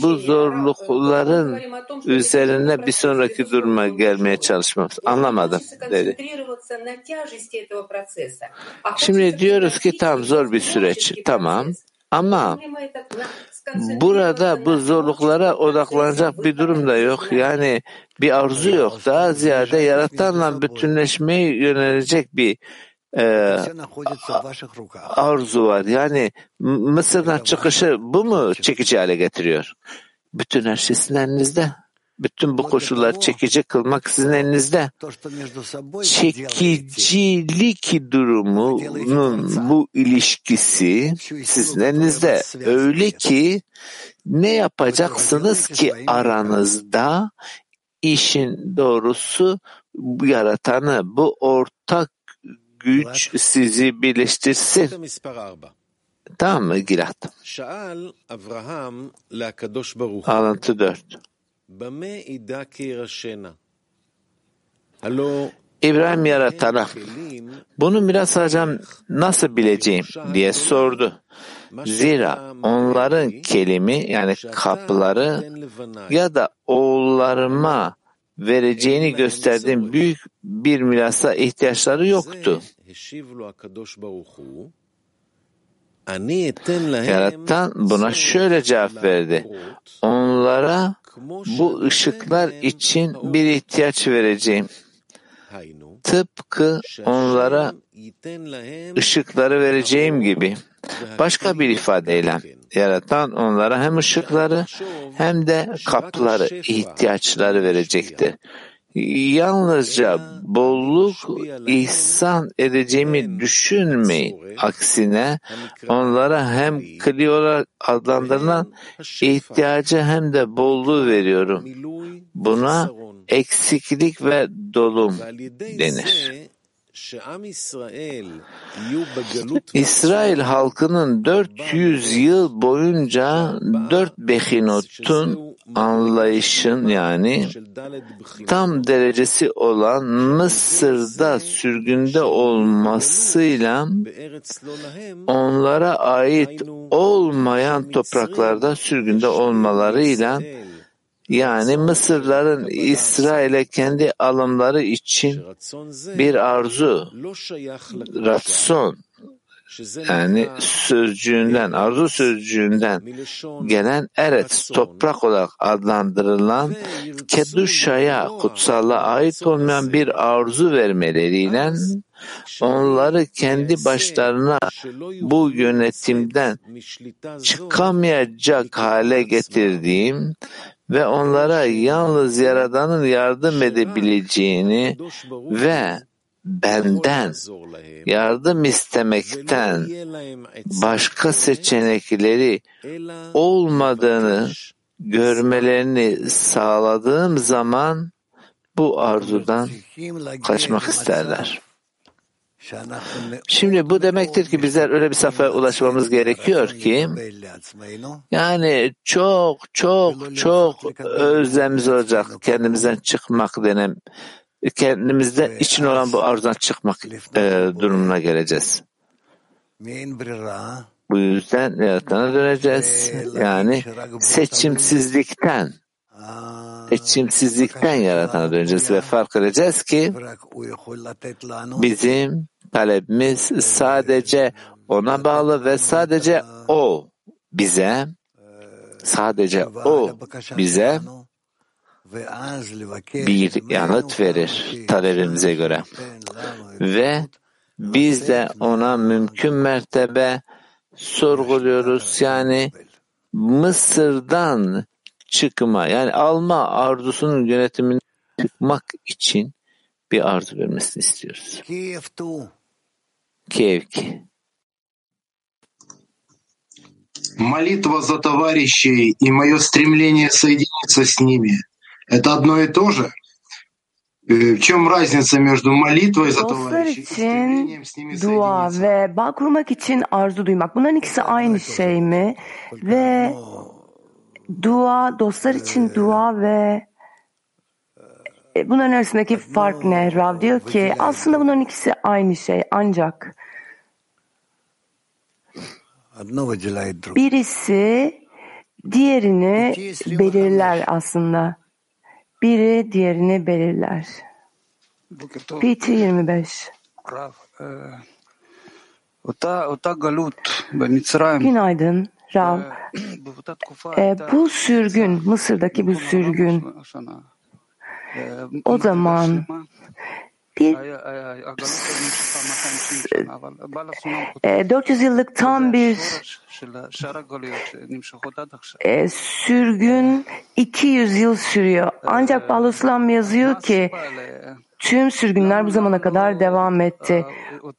bu zorlukların üzerine bir sonraki duruma gelmeye çalışmamız. Anlamadım dedi. Şimdi diyoruz ki tam zor bir süreç. Tamam. Ama burada bu zorluklara odaklanacak bir durum da yok. Yani bir arzu yok. Daha ziyade Yaratan'la bütünleşmeye yönelecek bir arzu var. Yani Mısır'dan çıkışı bu mu çekici hale getiriyor? Bütün her şey sizin elinizde. Bütün bu koşulları çekici kılmak sizin elinizde. Çekicilik durumunun bu ilişkisi sizin elinizde. Öyle ki ne yapacaksınız ki aranızda işin doğrusu Yaratan'ı, bu ortak güç sizi birleştirsin. Tamam mı Gilat? Alıntı 4. İbrahim Yaratan'a, bunu biraz hocam nasıl bileceğim diye sordu. Zira onların kelimi, yani kapları ya da oğullarıma vereceğini gösterdiğim büyük bir mirasa ihtiyaçları yoktu. Yaratan buna şöyle cevap verdi. Onlara bu ışıklar için bir ihtiyaç vereceğim. Tıpkı onlara ışıkları vereceğim gibi. Başka bir ifadeyle Yaratan onlara hem ışıkları hem de kapları, ihtiyaçları verecektir. Yalnızca bolluk ihsan edeceğimi düşünmeyin. Aksine onlara hem Kliye olarak adlandırılan ihtiyacı hem de bolluğu veriyorum. Buna eksiklik ve dolum denir. İsrail halkının 400 yıl boyunca 4 Behinot'un anlayışın, yani tam derecesi olan Mısır'da sürgünde olmasıyla onlara ait olmayan topraklarda sürgünde olmalarıyla, yani Mısırların İsrail'e kendi alımları için bir arzu, ratson, yani sözcüğünden, arzu sözcüğünden gelen eret, toprak olarak adlandırılan Keduşa'ya, kutsallığa ait olmayan bir arzu vermeleriyle onları kendi başlarına bu yönetimden çıkamayacak hale getirdiğim ve onlara yalnız Yaradan'ın yardım edebileceğini ve benden yardım istemekten başka seçenekleri olmadığını görmelerini sağladığım zaman bu arzudan kaçmak isterler. Şimdi bu demektir ki bizler öyle bir safhaya ulaşmamız gerekiyor ki, yani çok özlemimiz olacak, kendimizden çıkmak denen, kendimizden için olan bu arzudan çıkmak durumuna geleceğiz. Bu yüzden Yaratan'a döneceğiz. Yani seçimsizlikten Yaratan'a döneceğiz ve fark edeceğiz ki bizim talebimiz sadece ona bağlı ve sadece o bize bir yanıt verir talebimize göre. Ve biz de ona mümkün mertebe sorguluyoruz. Yani Mısır'dan çıkma, yani alma arzusunun yönetimini çıkmak için bir arzu vermesini istiyoruz. Kiev 2. Молитва за товарищей и моё стремление соединиться с ними. Это одно и то же. В чем разница между молитвой за товарищей и стремлением с ними соединиться? Ve bağ kurmak için arzu duymak. Bunların ikisi aynı şey mi? Ve Dua, dostlar için dua ve bunların arasındaki fark ne? Rav diyor ki aslında bunların ikisi aynı şey, ancak birisi diğerini belirler aslında. Biri diğerini belirler. PT 25. Günaydın Rav. Bu sürgün, Mısır'daki bu sürgün, o zaman bir 400 yıllık tam bir sürgün 200 yıl sürüyor. Ancak Baal HaSulam yazıyor ki tüm sürgünler bu zamana kadar devam etti.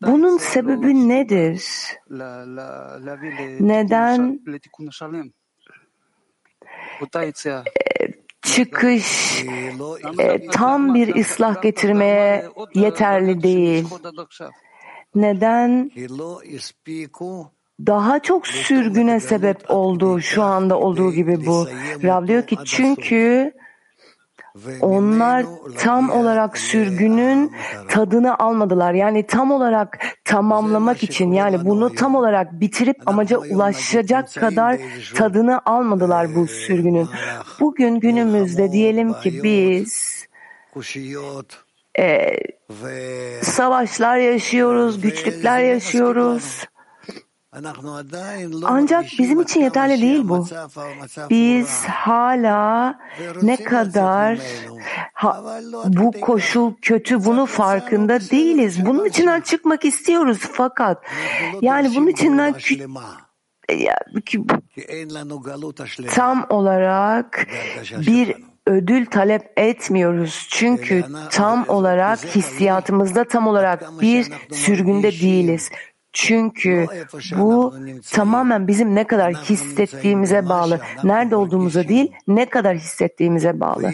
Bunun sebebi nedir? Neden çıkış tam bir ıslah getirmeye yeterli değil? Neden daha çok sürgüne sebep oldu şu anda olduğu gibi bu? Rav diyor ki çünkü onlar tam olarak sürgünün tadını almadılar. Yani tam olarak tamamlamak için, yani bunu tam olarak bitirip amaca ulaşacak kadar tadını almadılar bu sürgünün. Bugün günümüzde diyelim ki biz savaşlar yaşıyoruz, güçlükler yaşıyoruz. Ancak bizim için yeterli değil bu. Biz hala ne kadar bu koşul kötü, bunu farkında değiliz. Bunun içinden çıkmak istiyoruz fakat yani bunun içinden tam olarak bir ödül talep etmiyoruz. Çünkü tam olarak hissiyatımızda tam olarak bir sürgünde değiliz. Çünkü bu tamamen bizim ne kadar hissettiğimize bağlı. Nerede olduğumuza değil, ne kadar hissettiğimize bağlı.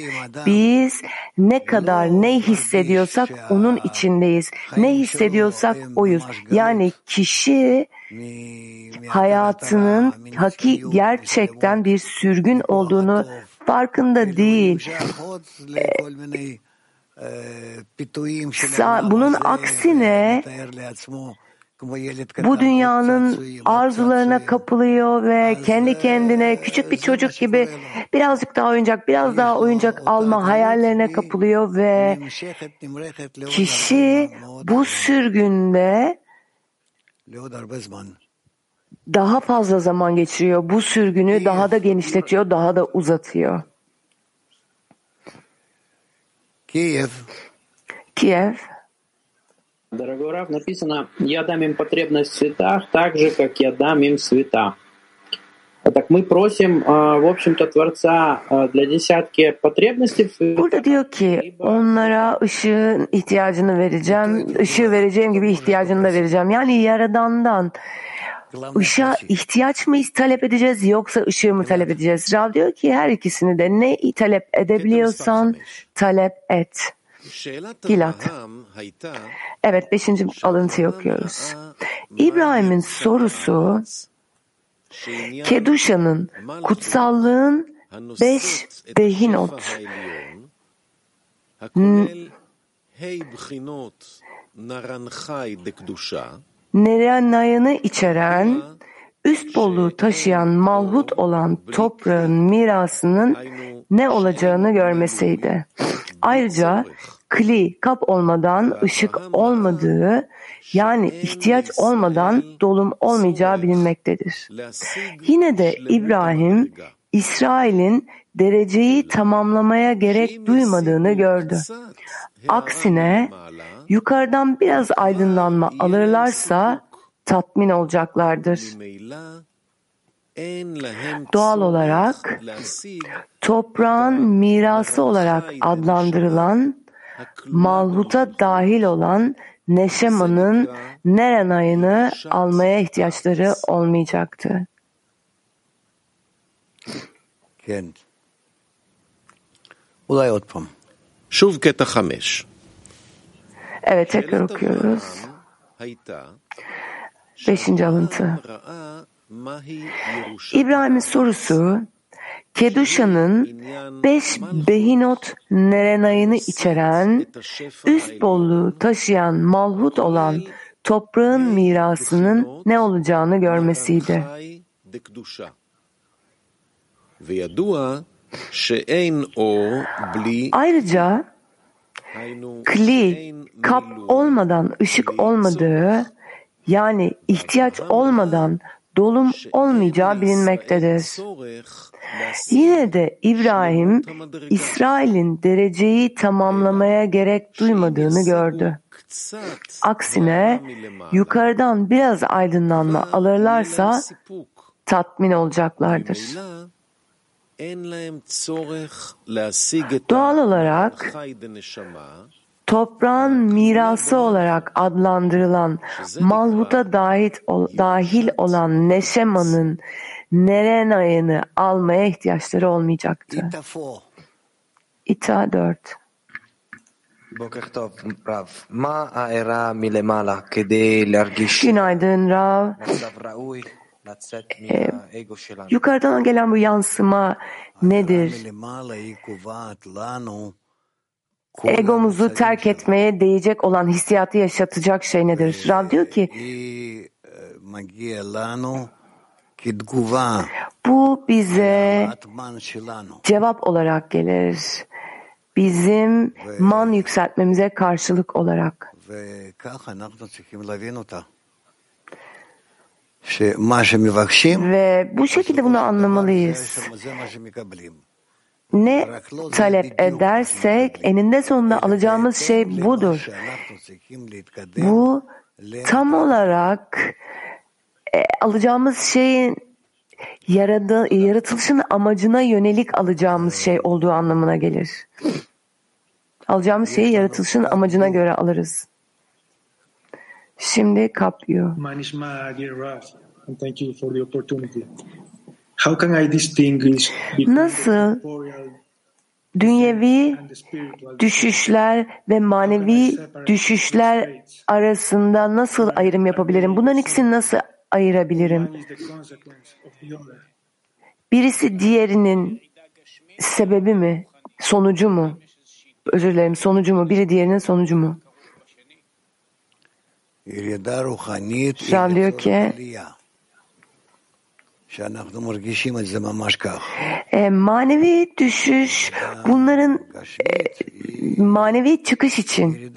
Biz ne kadar ne hissediyorsak onun içindeyiz. Ne hissediyorsak oyuz. Yani kişi hayatının gerçekten bir sürgün olduğunu farkında değil. Bunun aksine bu dünyanın arzularına kapılıyor ve kendi kendine küçük bir çocuk gibi birazcık daha oyuncak, biraz daha oyuncak alma hayallerine kapılıyor ve kişi bu sürgünde daha fazla zaman geçiriyor. Bu sürgünü daha da genişletiyor, daha da uzatıyor. Kiev. Дорогой Рав, написано: «Я дам им потребность в цветах, так же, как я дам им цвета». Так мы просим, в общем-то, Творца для десятки потребностей. Burada diyor ki onlara ışığın ihtiyacını vereceğim, ışığı vereceğim gibi ihtiyacını da vereceğim. Yani Yaradan'dan ışığa ihtiyaç mı talep edeceğiz yoksa ışığı mı talep edeceğiz? Rav diyor ki her ikisini de ne talep edebiliyorsan talep et. Gilat. Evet, 5. alıntıyı okuyoruz. İbrahim'in sorusu Keduşa'nın, kutsallığın 5 Behinot Nereyan'ı içeren, üst bolluğu taşıyan malhut olan toprağın mirasının ne olacağını görmeseydi. Ayrıca Kliye kap olmadan, ışık olmadığı, yani ihtiyaç olmadan dolum olmayacağı bilinmektedir. Yine de İbrahim, İsrail'in dereceyi tamamlamaya gerek duymadığını gördü. Aksine yukarıdan biraz aydınlanma alırlarsa tatmin olacaklardır. Doğal olarak toprağın mirası olarak adlandırılan, Malhut'a dahil olan Neşema'nın Nereyan'ı almaya ihtiyaçları olmayacaktı. Evet, tekrar okuyoruz. 5. alıntı. İbrahim'in sorusu Keduşa'nın 5 Behinot Nerenayını içeren, üst bolluğu taşıyan malhut olan toprağın mirasının ne olacağını görmesiydi. Ayrıca Kliye kap olmadan ışık olmadığı, yani ihtiyaç olmadan dolum olmayacağı bilinmektedir. Yine de İbrahim, İsrail'in dereceyi tamamlamaya gerek duymadığını gördü. Aksine yukarıdan biraz aydınlanma alırlarsa tatmin olacaklardır. Doğal olarak toprağın mirası olarak adlandırılan Malhut'a dahil olan Neşema'nın Nerenayını almaya ihtiyaçları olmayacaktı. İta 4. Günaydın Rav. Yukarıdan gelen bu yansıma nedir? Egomuzu terk etmeye değecek olan hissiyatı yaşatacak şey nedir? Rav diyor ki, bu bize cevap olarak gelir. Bizim man yükseltmemize karşılık olarak. Ve bu şekilde bunu anlamalıyız. Ne talep edersek eninde sonunda alacağımız şey budur. Bu tam olarak alacağımız şeyin yaratılışın amacına yönelik alacağımız şey olduğu anlamına gelir. Alacağımız şeyi yaratılışın amacına göre alırız. Şimdi kapıyor. Nasıl dünyevi düşüşler ve manevi düşüşler arasında nasıl ayrım yapabilirim? Bunların ikisini nasıl ayırabilirim? Birisi diğerinin sebebi mi? Sonucu mu? Özür dilerim, sonucu mu? Biri diğerinin sonucu mu? Rav diyor ki, manevi düşüş bunların manevi çıkış için.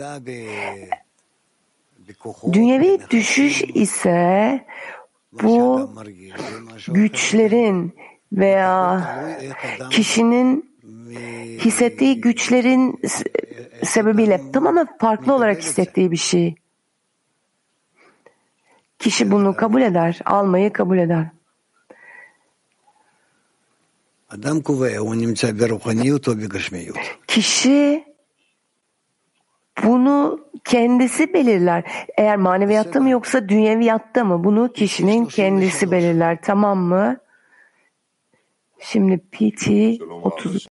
Dünyevi düşüş ise bu güçlerin veya kişinin hissettiği güçlerin sebebiyle tamamen farklı olarak hissettiği bir şey. Kişi bunu kabul eder, almayı kabul eder. Kişi bunu kendisi belirler. Eğer maneviyatta mı yoksa dünyeviyatta mı? Bunu kişinin kendisi belirler. Tamam mı? Şimdi PT 33.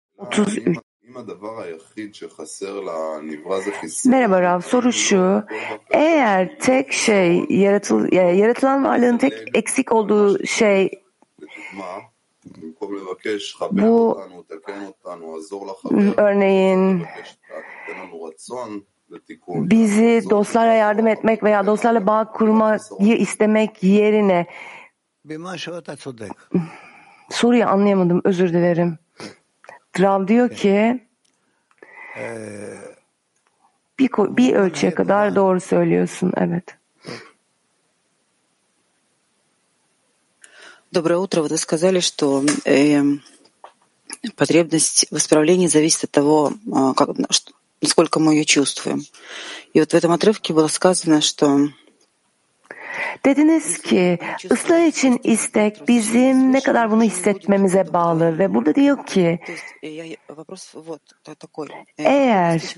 Merhaba Rav, soru şu: eğer tek şey yaratılan varlığın tek eksik olduğu şey bu, örneğin bizi dostlara yardım etmek veya dostlarla bağ kurmayı istemek yerine, soruyu anlayamadım, özür dilerim. Rav diyor ki bir ölçüye kadar doğru söylüyorsun, evet. Доброе утро. Вы сказали, что потребность в исправлении зависит от того, насколько мы ее чувствуем. И вот в этом отрывке было сказано, что dediniz ki ıslah için istek bizim ne kadar bunu hissetmemize bağlı ve burada diyor ki eğer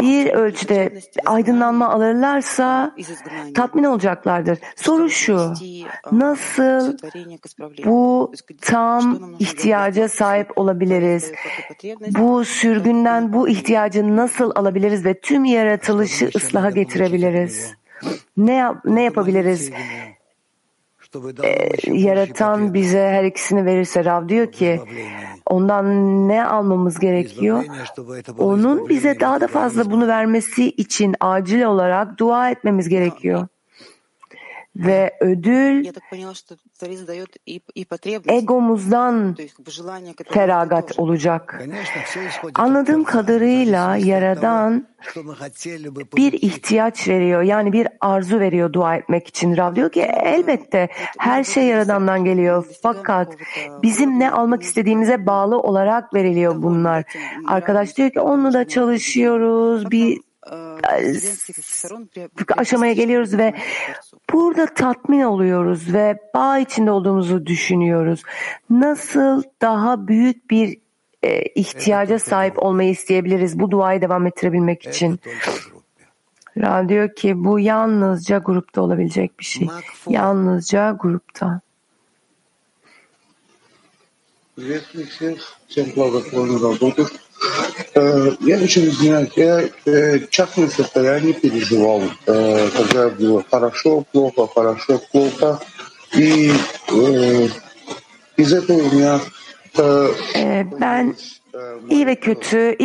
bir ölçüde aydınlanma alırlarsa tatmin olacaklardır. Soru şu: nasıl bu tam ihtiyaca sahip olabiliriz? Bu sürgünden bu ihtiyacı nasıl alabiliriz ve tüm yaratılışı ıslaha getirebiliriz? Ne yapabiliriz? Yaratan bize her ikisini verirse, Rav diyor ki ondan ne almamız gerekiyor? Onun bize daha da fazla bunu vermesi için acil olarak dua etmemiz gerekiyor. Ve ödül egomuzdan feragat olacak. Anladığım kadarıyla Yaradan bir ihtiyaç veriyor, yani bir arzu veriyor dua etmek için. Rav diyor ki elbette her şey Yaradan'dan geliyor, fakat bizim ne almak istediğimize bağlı olarak veriliyor bunlar. Arkadaş diyor ki onu da çalışıyoruz, bir aşamaya geliyoruz ve burada tatmin oluyoruz ve bağ içinde olduğumuzu düşünüyoruz. Nasıl daha büyük bir ihtiyaca sahip olmayı isteyebiliriz bu duayı devam ettirebilmek için? Ra diyor ki bu yalnızca grupta olabilecek bir şey. Yalnızca grupta. Я очень извиняюсь, я частное состояние переживал, когда было хорошо, плохо, и из этого у меня... Ben iyi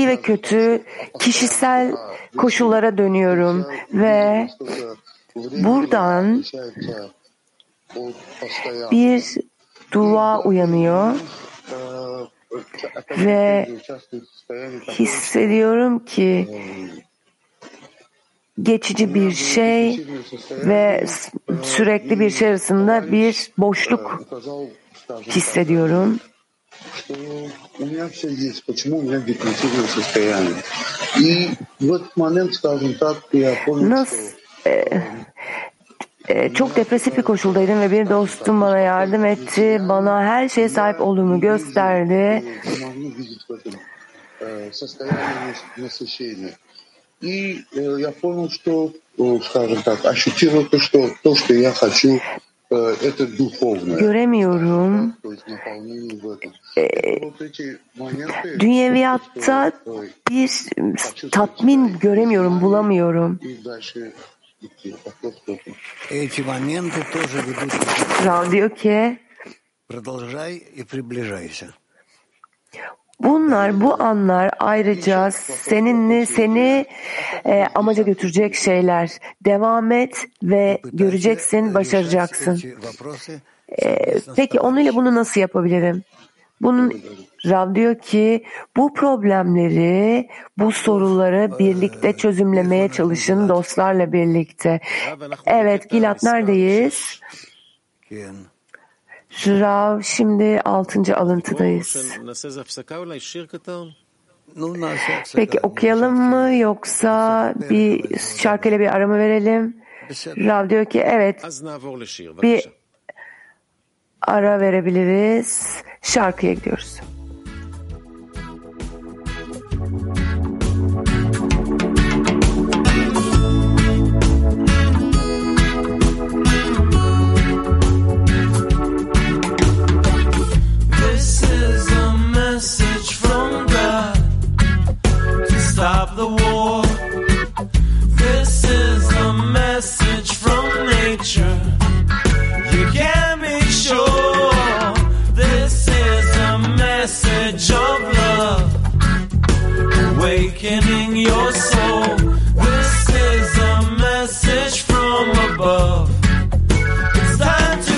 ve kötü kişisel koşullara dönüyorum ve buradan bir dua uyanıyor. Ve hissediyorum ki geçici bir şey ve sürekli bir şey arasında bir boşluk hissediyorum. Nasıl? Çok depresif bir koşuldaydım ve bir dostum bana yardım etti. Bana her şeye sahip olduğumu gösterdi. Göremiyorum. Dünyeviyatta bir tatmin göremiyorum, bulamıyorum. Rav diyor ki bunlar, bu anlar ayrıca seni amaca götürecek şeyler. Devam et ve göreceksin, başaracaksın. Peki onunla bunu nasıl yapabilirim? Bunun, Rav diyor ki bu problemleri, bu soruları birlikte çözümlemeye çalışın, dostlarla birlikte. Evet, Gilad neredeyiz? Rav şimdi 6. alıntıdayız. Peki okuyalım mı yoksa bir şarkıyla bir ara mı verelim? Rav diyor ki evet, bir ara verebiliriz. Şarkıya gidiyoruz. This is a message from God to stop the war. This is a message from nature. You can be sure. This is a message of love, awakening your soul. This is a message from above. It's time to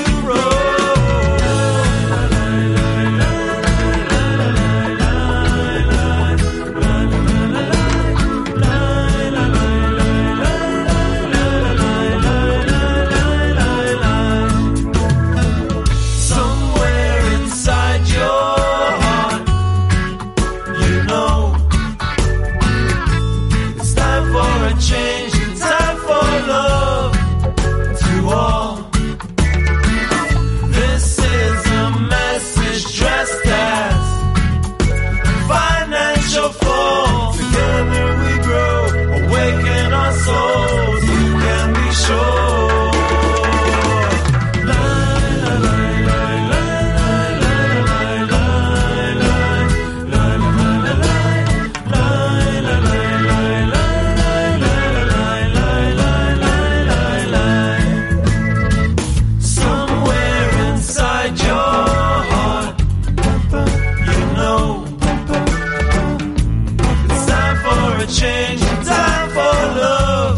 a change in time for love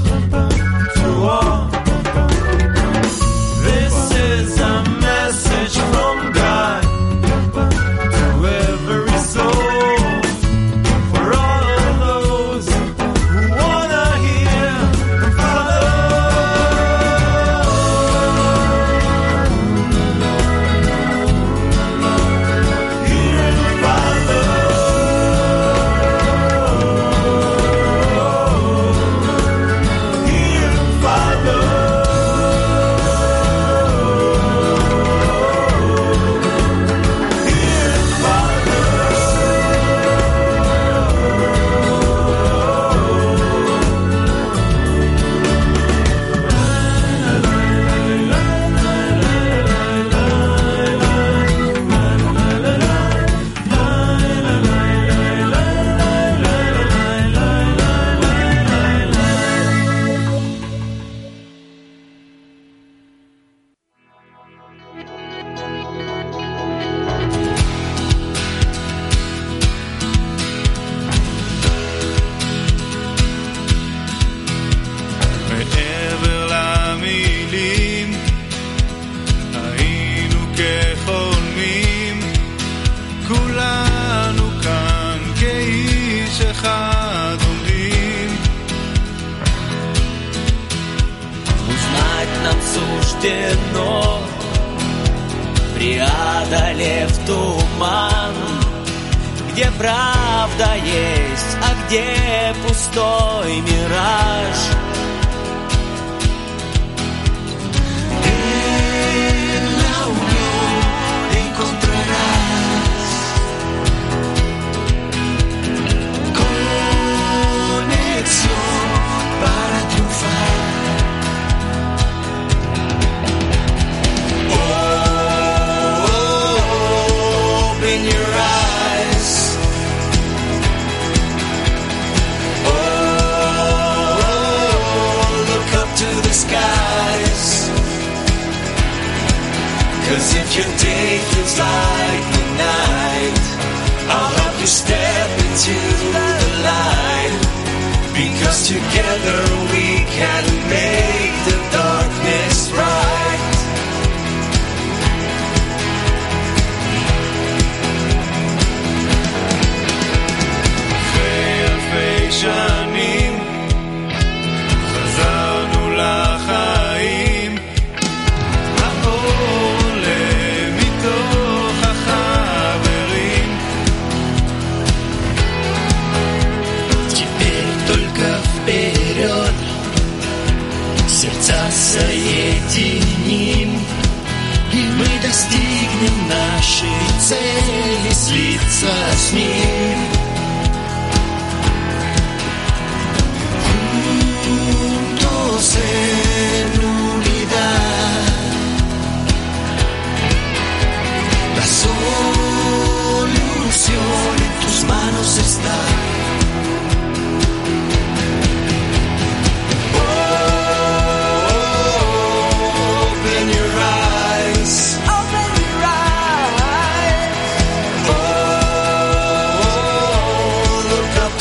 to all. This is a message from God to every soul, for all those who wanna hear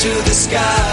to the sky.